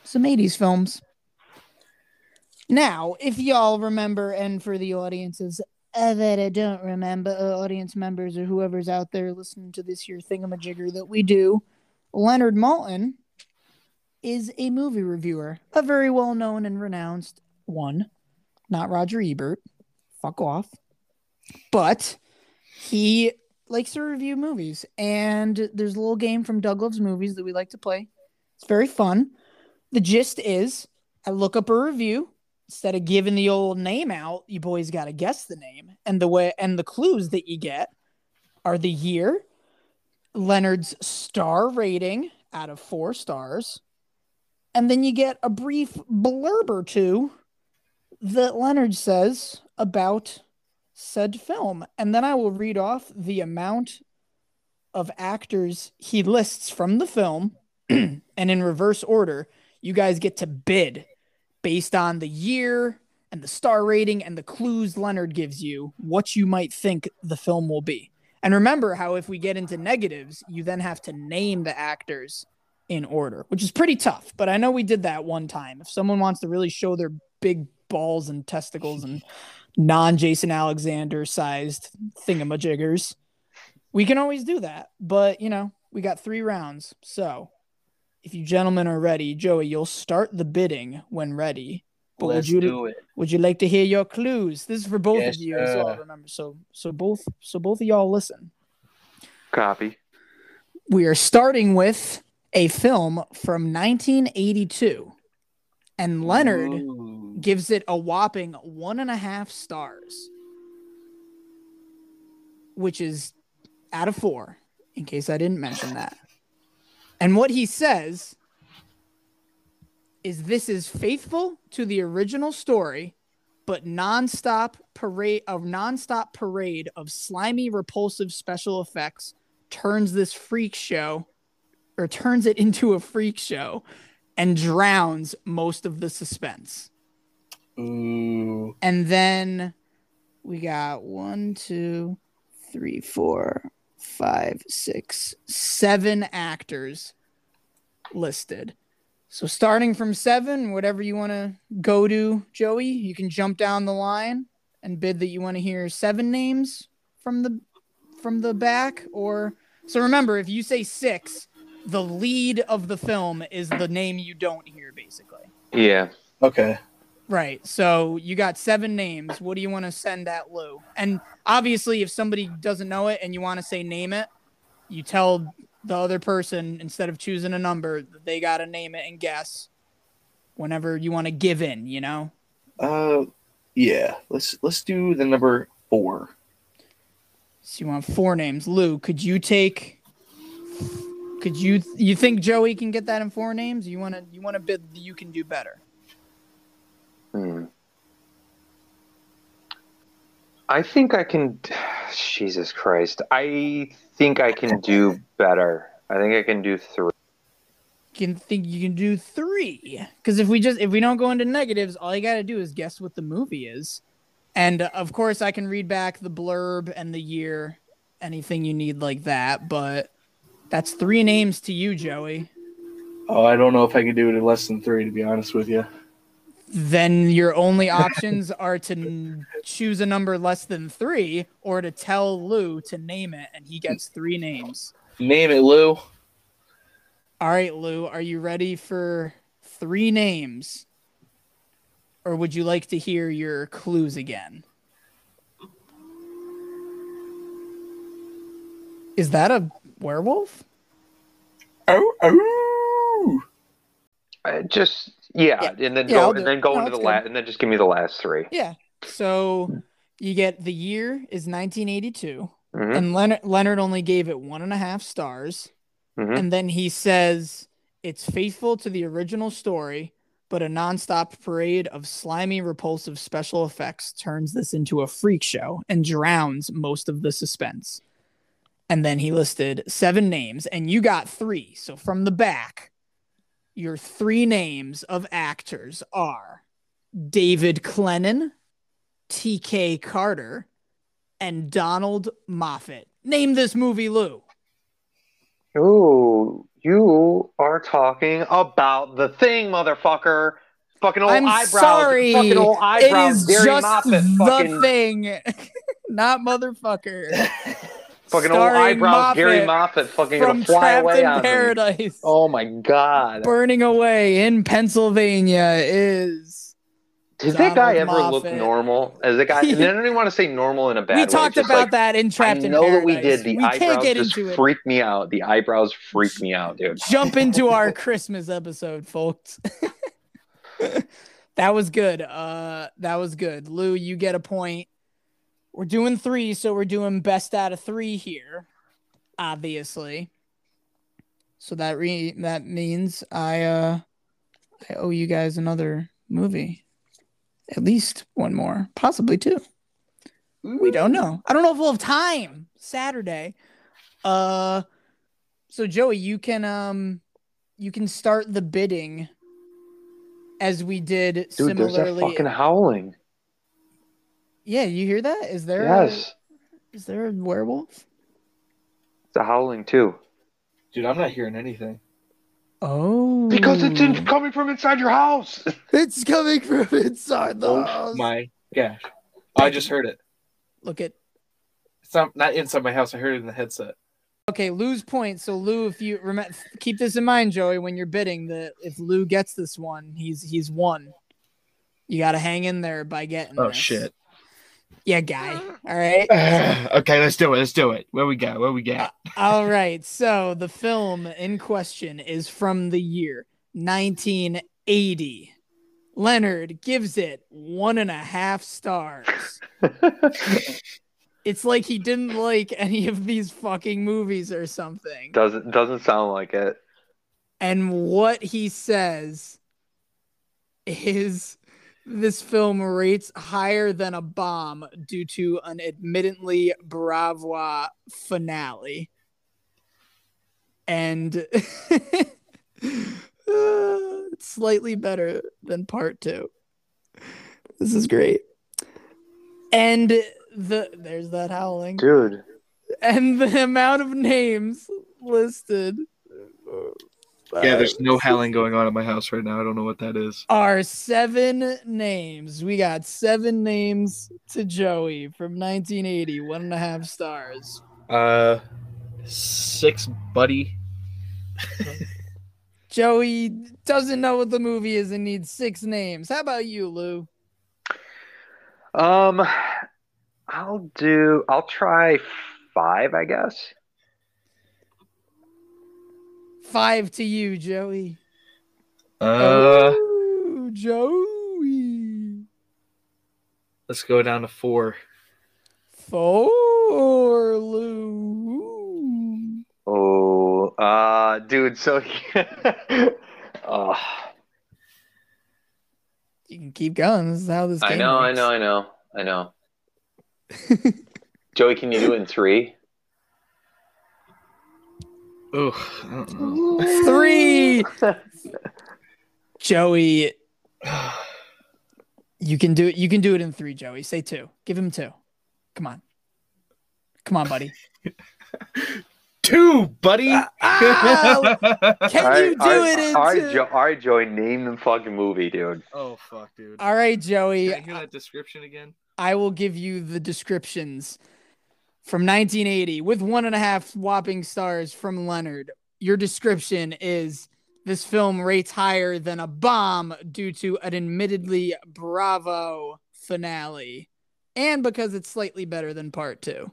some eighties films. Now, if y'all remember, and for the audiences uh, that I don't remember, uh, audience members or whoever's out there listening to this here thingamajigger that we do, Leonard Maltin is a movie reviewer, a very well-known and renowned one. Not Roger Ebert. Fuck off. But he likes to review movies, and there's a little game from Doug Loves Movies that we like to play. It's very fun. The gist is, I look up a review. Instead of giving the old name out, you boys got to guess the name, and the way and the clues that you get are the year, Leonard's star rating out of four stars, and then you get a brief blurb or two that Leonard says about said film, and then I will read off the amount of actors he lists from the film, and in reverse order, you guys get to bid based on the year and the star rating and the clues Leonard gives you what you might think the film will be. And remember how if we get into negatives, you then have to name the actors in order, which is pretty tough, but I know we did that one time. If someone wants to really show their big balls and testicles and non-Jason Alexander-sized thingamajiggers, we can always do that. But, you know, we got three rounds. So, if you gentlemen are ready, Joey, you'll start the bidding when ready. But Let's would you, do it. Would you like to hear your clues? This is for both yes, of you uh, as well, remember. So, so both, so both of y'all listen. Copy. We are starting with a film from nineteen eighty-two. And Leonard... Ooh. gives it a whopping one and a half stars, which is out of four, in case I didn't mention that. And what he says is this is faithful to the original story, but nonstop parade of nonstop parade of slimy, repulsive special effects turns this freak show or turns it into a freak show and drowns most of the suspense. Ooh. And then we got one, two, three, four, five, six, seven actors listed. So starting from seven, whatever you want to go to, Joey, you can jump down the line and bid that you want to hear seven names from the from the back. Or so remember, if you say six, the lead of the film is the name you don't hear, basically. Yeah. Okay. Right. So you got seven names. What do you want to send at Lou? And obviously, if somebody doesn't know it and you want to say name it, you tell the other person, instead of choosing a number, they got to name it and guess whenever you want to give in, you know? Uh, yeah. Let's let's do the number four. So you want four names. Lou, could you take... Could you you think Joey can get that in four names? You wanna you wanna bid you can do better. Hmm. I think I can. Jesus Christ! I think I can do better. I think I can do three. You can think you can do three? Because if we just if we don't go into negatives, all you gotta do is guess what the movie is, and uh, of course I can read back the blurb and the year, anything you need like that, but. That's three names to you, Joey. Oh, I don't know if I can do it in less than three, to be honest with you. Then your only options are to n- choose a number less than three or to tell Lou to name it, and he gets three names. Name it, Lou. All right, Lou, are you ready for three names? Or would you like to hear your clues again? Is that a... werewolf? Oh, oh! Uh, just yeah, yeah, and then yeah, go and then go no, into the last, and then just give me the last three. Yeah. So you get the year is nineteen eighty-two, mm-hmm. and Leonard Leonard only gave it one and a half stars, mm-hmm. and then he says it's faithful to the original story, but a nonstop parade of slimy, repulsive special effects turns this into a freak show and drowns most of the suspense. And then he listed seven names, and you got three. So from the back, your three names of actors are David Clennon, T K Carter, and Donald Moffat. Name this movie, Lou. Ooh, you are talking about The Thing, motherfucker. Fucking old I'm eyebrows. Sorry. Fucking old eyebrows. It is Barry just Moffat, fucking... The Thing, not motherfucker. Fucking old eyebrows, Gary Moffat, fucking gonna fly away on me. Oh my god! Burning away in Pennsylvania is. Does that guy ever look normal? As a guy, and I don't even want to say normal in a bad way. We talked about that in Trapped in Paradise. I know that we did. The eyebrows just freaked me out. The eyebrows freaked me out, dude. Jump into our Christmas episode, folks. That was good. Uh, that was good, Lou. You get a point. We're doing three, so we're doing best out of three here, obviously. So that re- that means I uh, I owe you guys another movie, at least one more, possibly two. We don't know. I don't know if we'll have time Saturday. Uh, so Joey, you can um, you can start the bidding as we did. Dude, similarly. There's that fucking howling. Yeah, you hear that? Is there yes. a, is there a werewolf? It's a howling too. Dude, I'm not hearing anything. Oh. Because it's in, coming from inside your house. It's coming from inside the oh, house. Oh my gosh. Oh, I just heard it. Look at It's not, not inside my house. I heard it in the headset. Okay, Lou's point. So Lou, if you remember, keep this in mind, Joey, when you're bidding that if Lou gets this one, he's he's won. You got to hang in there by getting Oh this. Shit. Yeah, guy. All right. Uh, okay, let's do it. Let's do it. Where we go? Where we got? All right. So the film in question is from the year nineteen eighty Leonard gives it one and a half stars. It's like he didn't like any of these fucking movies or something. Doesn't doesn't sound like it. And what he says is this film rates higher than a bomb due to an admittedly bravois finale. And uh, slightly better than part two. This is great. And the there's that howling. Dude. And the amount of names listed. Yeah, there's no howling going on at my house right now. I don't know what that is. Are seven names. We got seven names to Joey from nineteen eighty. One and a half stars. Uh, six, buddy. Joey doesn't know what the movie is and needs six names. How about you, Lou? Um, I'll do. I'll try five, I guess. Five to you, Joey. Uh, oh, Joey. Let's go down to four. Four, Lou. Oh, uh, dude. So, oh. You can keep going. This is how this. Game I know. Works. I know. I know. I know. Joey, can you do it in three? Ooh, I don't know. Three. Joey, you can do it. You can do it in three, Joey. Say two. Give him two. Come on. Come on, buddy. Two, buddy. Uh, ah, can right, you do right, it in all right, two? Jo- all right, Joey, name the fucking movie, dude. Oh, fuck, dude. All right, Joey. Can I hear that description again? I will give you the descriptions. From nineteen eighty, with one and a half whopping stars from Leonard, your description is this film rates higher than a bomb due to an admittedly bravo finale, and because it's slightly better than part two.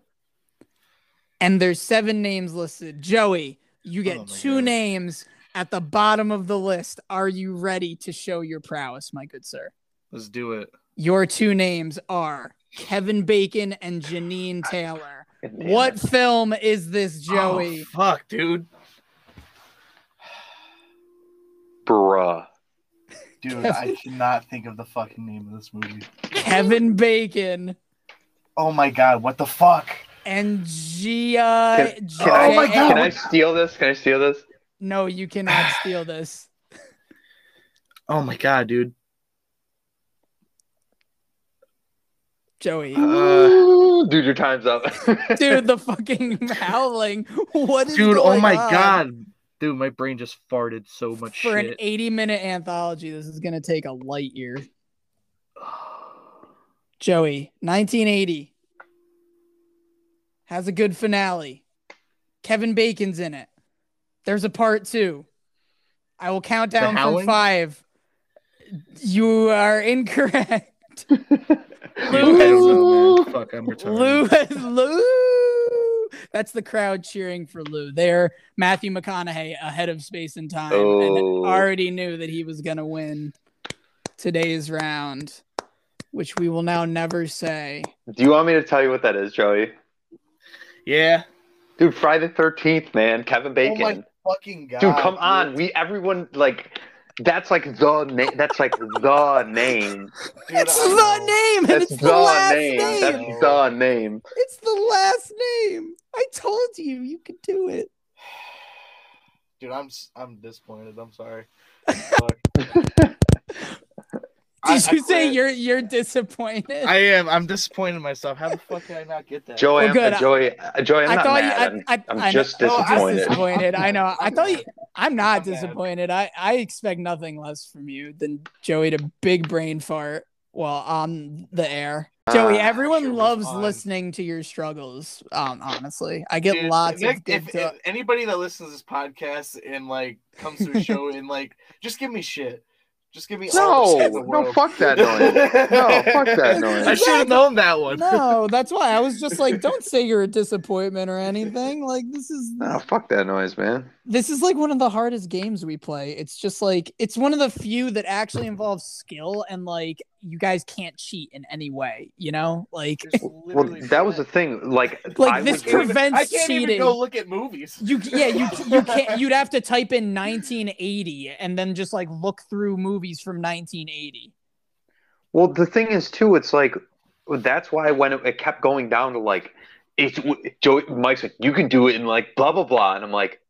And there's seven names listed. Joey, you get oh two God. names at the bottom of the list. Are you ready to show your prowess, my good sir? Let's do it. Your two names are Kevin Bacon and Janine Taylor. Damn. What film is this, Joey? Oh, fuck, dude. Bruh. Dude, Kevin... I cannot think of the fucking name of this movie. Kevin Bacon. Oh my god, what the fuck? And Gia... Can, Gia... Can I, oh my god. Can I steal this? Can I steal this? No, you cannot steal this. Oh my god, dude. Joey. Uh, dude, your time's up. Dude, the fucking howling. What is Dude, going oh my on? God. Dude, my brain just farted so much For shit. For an eighty-minute anthology, this is going to take a light year. Joey, nineteen eighty. Has a good finale. Kevin Bacon's in it. There's a part two. I will count down from five. You are incorrect. Lou, fuck, I'm retarded. Lou, Lou, that's the crowd cheering for Lou. They're Matthew McConaughey ahead of space and time, oh. and already knew that he was gonna win today's round, which we will now never say. Do you want me to tell you what that is, Joey? Yeah, dude, Friday the thirteenth, man, Kevin Bacon. Oh my fucking god, dude, come dude. on, we everyone like. That's like the name. That's like the name. Dude, it's the name. That's it's the, the last name. name. That's the name. It's the last name. I told you you could do it. Dude, I'm I'm disappointed. I'm sorry. Did I, you I say you're you're disappointed? I am. I'm disappointed in myself. How the fuck did I not get that? Joey, well, I'm, uh, Joey, uh, Joey, I'm I not mad. You, I, I, I'm, I'm just know, disappointed. Just disappointed. I know. I thought you. I'm not I'm disappointed. I, I expect nothing less from you than Joey to big brain fart while on the air. Joey, everyone uh, sure loves listening to your struggles, um, honestly. I get Dude, lots if, of good if, if anybody that listens to this podcast and, like, comes to a show and, like, just give me shit. Just give me all no, the the no, fuck that noise. No, fuck that noise. I should have known that one. No, that's why I was just like, don't say you're a disappointment or anything. Like this is no, fuck that noise, man. This is like one of the hardest games we play. It's just like it's one of the few that actually involves skill and like you guys can't cheat in any way. You know, like well, that was the thing. Like, like I this prevents even, I can't cheating. Even go look at movies. You yeah, you you can't. You'd have to type in nineteen eighty and then just like look through movies. From nineteen eighty. Well, the thing is, too, it's like that's why when it, it kept going down to like, it's Joe Mike's like, you can do it in like blah blah blah, and I'm like,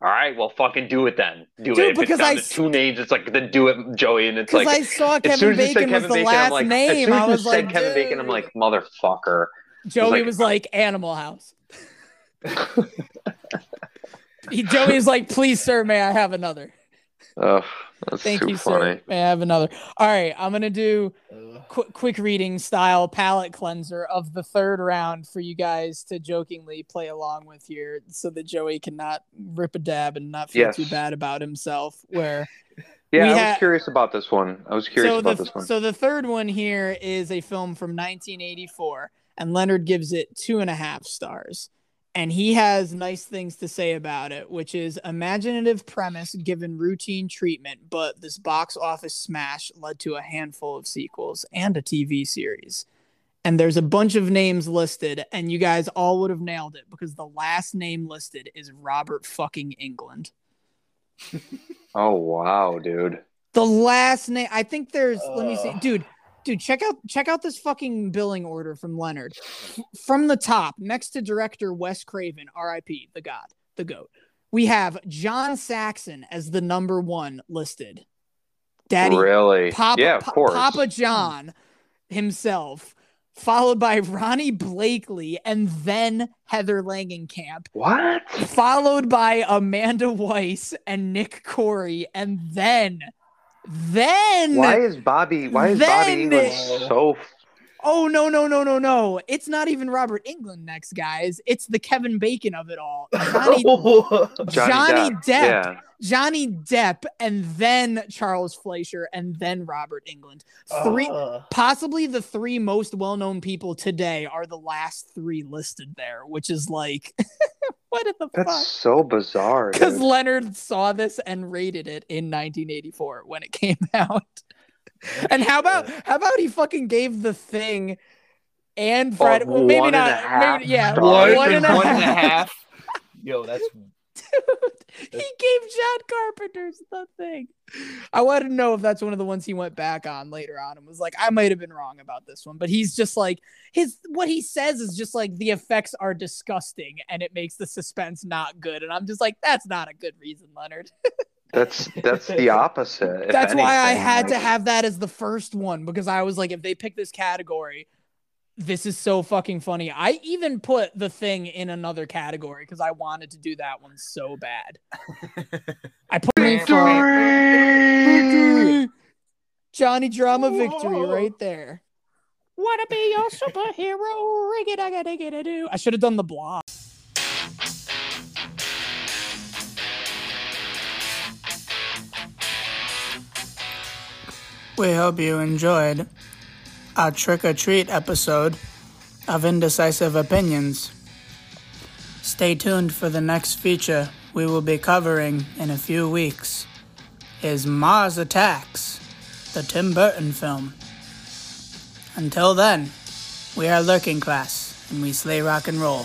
all right, well, fucking do it then. Do Dude, it if because it's down I to two names. It's like then do it, Joey, and it's like I saw Kevin as soon as Bacon said Kevin was the Bacon, last like, name. As soon as I was like, Kevin Bacon, I'm like, motherfucker. Joey was like, was like Animal House. Joey was like, please, sir, may I have another? Oh, that's Thank too you, funny. Sir. May I have another? All right, I'm going to do qu- quick reading style palate cleanser of the third round for you guys to jokingly play along with here so that Joey cannot rip a dab and not feel yes. too bad about himself. Where Yeah, I ha- was curious about this one. I was curious so about the, this one. So the third one here is a film from nineteen eighty-four, and Leonard gives it two and a half stars. And he has nice things to say about it, which is imaginative premise given routine treatment, but this box office smash led to a handful of sequels and a T V series. And there's a bunch of names listed, and you guys all would have nailed it because the last name listed is Robert fucking England. Oh, wow, dude. The last name. I think there's, uh... let me see, dude. Dude, check out check out this fucking billing order from Leonard. F- from the top, next to director Wes Craven, R I P, the god, the goat. We have John Saxon as the number one listed. Daddy, really? Papa, yeah, of pa- course. Papa John himself, followed by Ronnie Blakely and then Heather Langenkamp. What? Followed by Amanda Weiss and Nick Corey and then... Then why is Bobby? Why is then, Bobby England so? Oh no no no no no! It's not even Robert England next, guys. It's the Kevin Bacon of it all. Johnny, Johnny, Johnny Depp, Depp yeah. Johnny Depp, and then Charles Fleischer, and then Robert England. Three, uh. possibly the three most well-known people today are the last three listed there, which is like. What in the That's fuck? So bizarre. Because Leonard saw this and rated it in nineteen eighty-four when it came out. And how about how about he fucking gave The Thing and Friday? Oh, well, maybe one not. And a half maybe, yeah, one, one, and, a one half. and a half. Yo, that's. Dude, he gave John Carpenter's The Thing. I want to know if that's one of the ones he went back on later on and was like, I might have been wrong about this one. But he's just like, his what he says is just like, the effects are disgusting and it makes the suspense not good. And I'm just like, that's not a good reason, Leonard. That's that's the opposite. That's anything. Why I had to have that as the first one, because I was like, if they pick this category... This is so fucking funny. I even put The Thing in another category because I wanted to do that one so bad. I put victory! Johnny Drama Whoa. Victory right there. Wanna be your superhero? Rig it, I gotta get it. I should have done the blog. We hope you enjoyed our trick-or-treat episode of Indecisive Opinions. Stay tuned for the next feature we will be covering in a few weeks is Mars Attacks, the Tim Burton film. Until then, we are Lurking Class, and we slay rock and roll.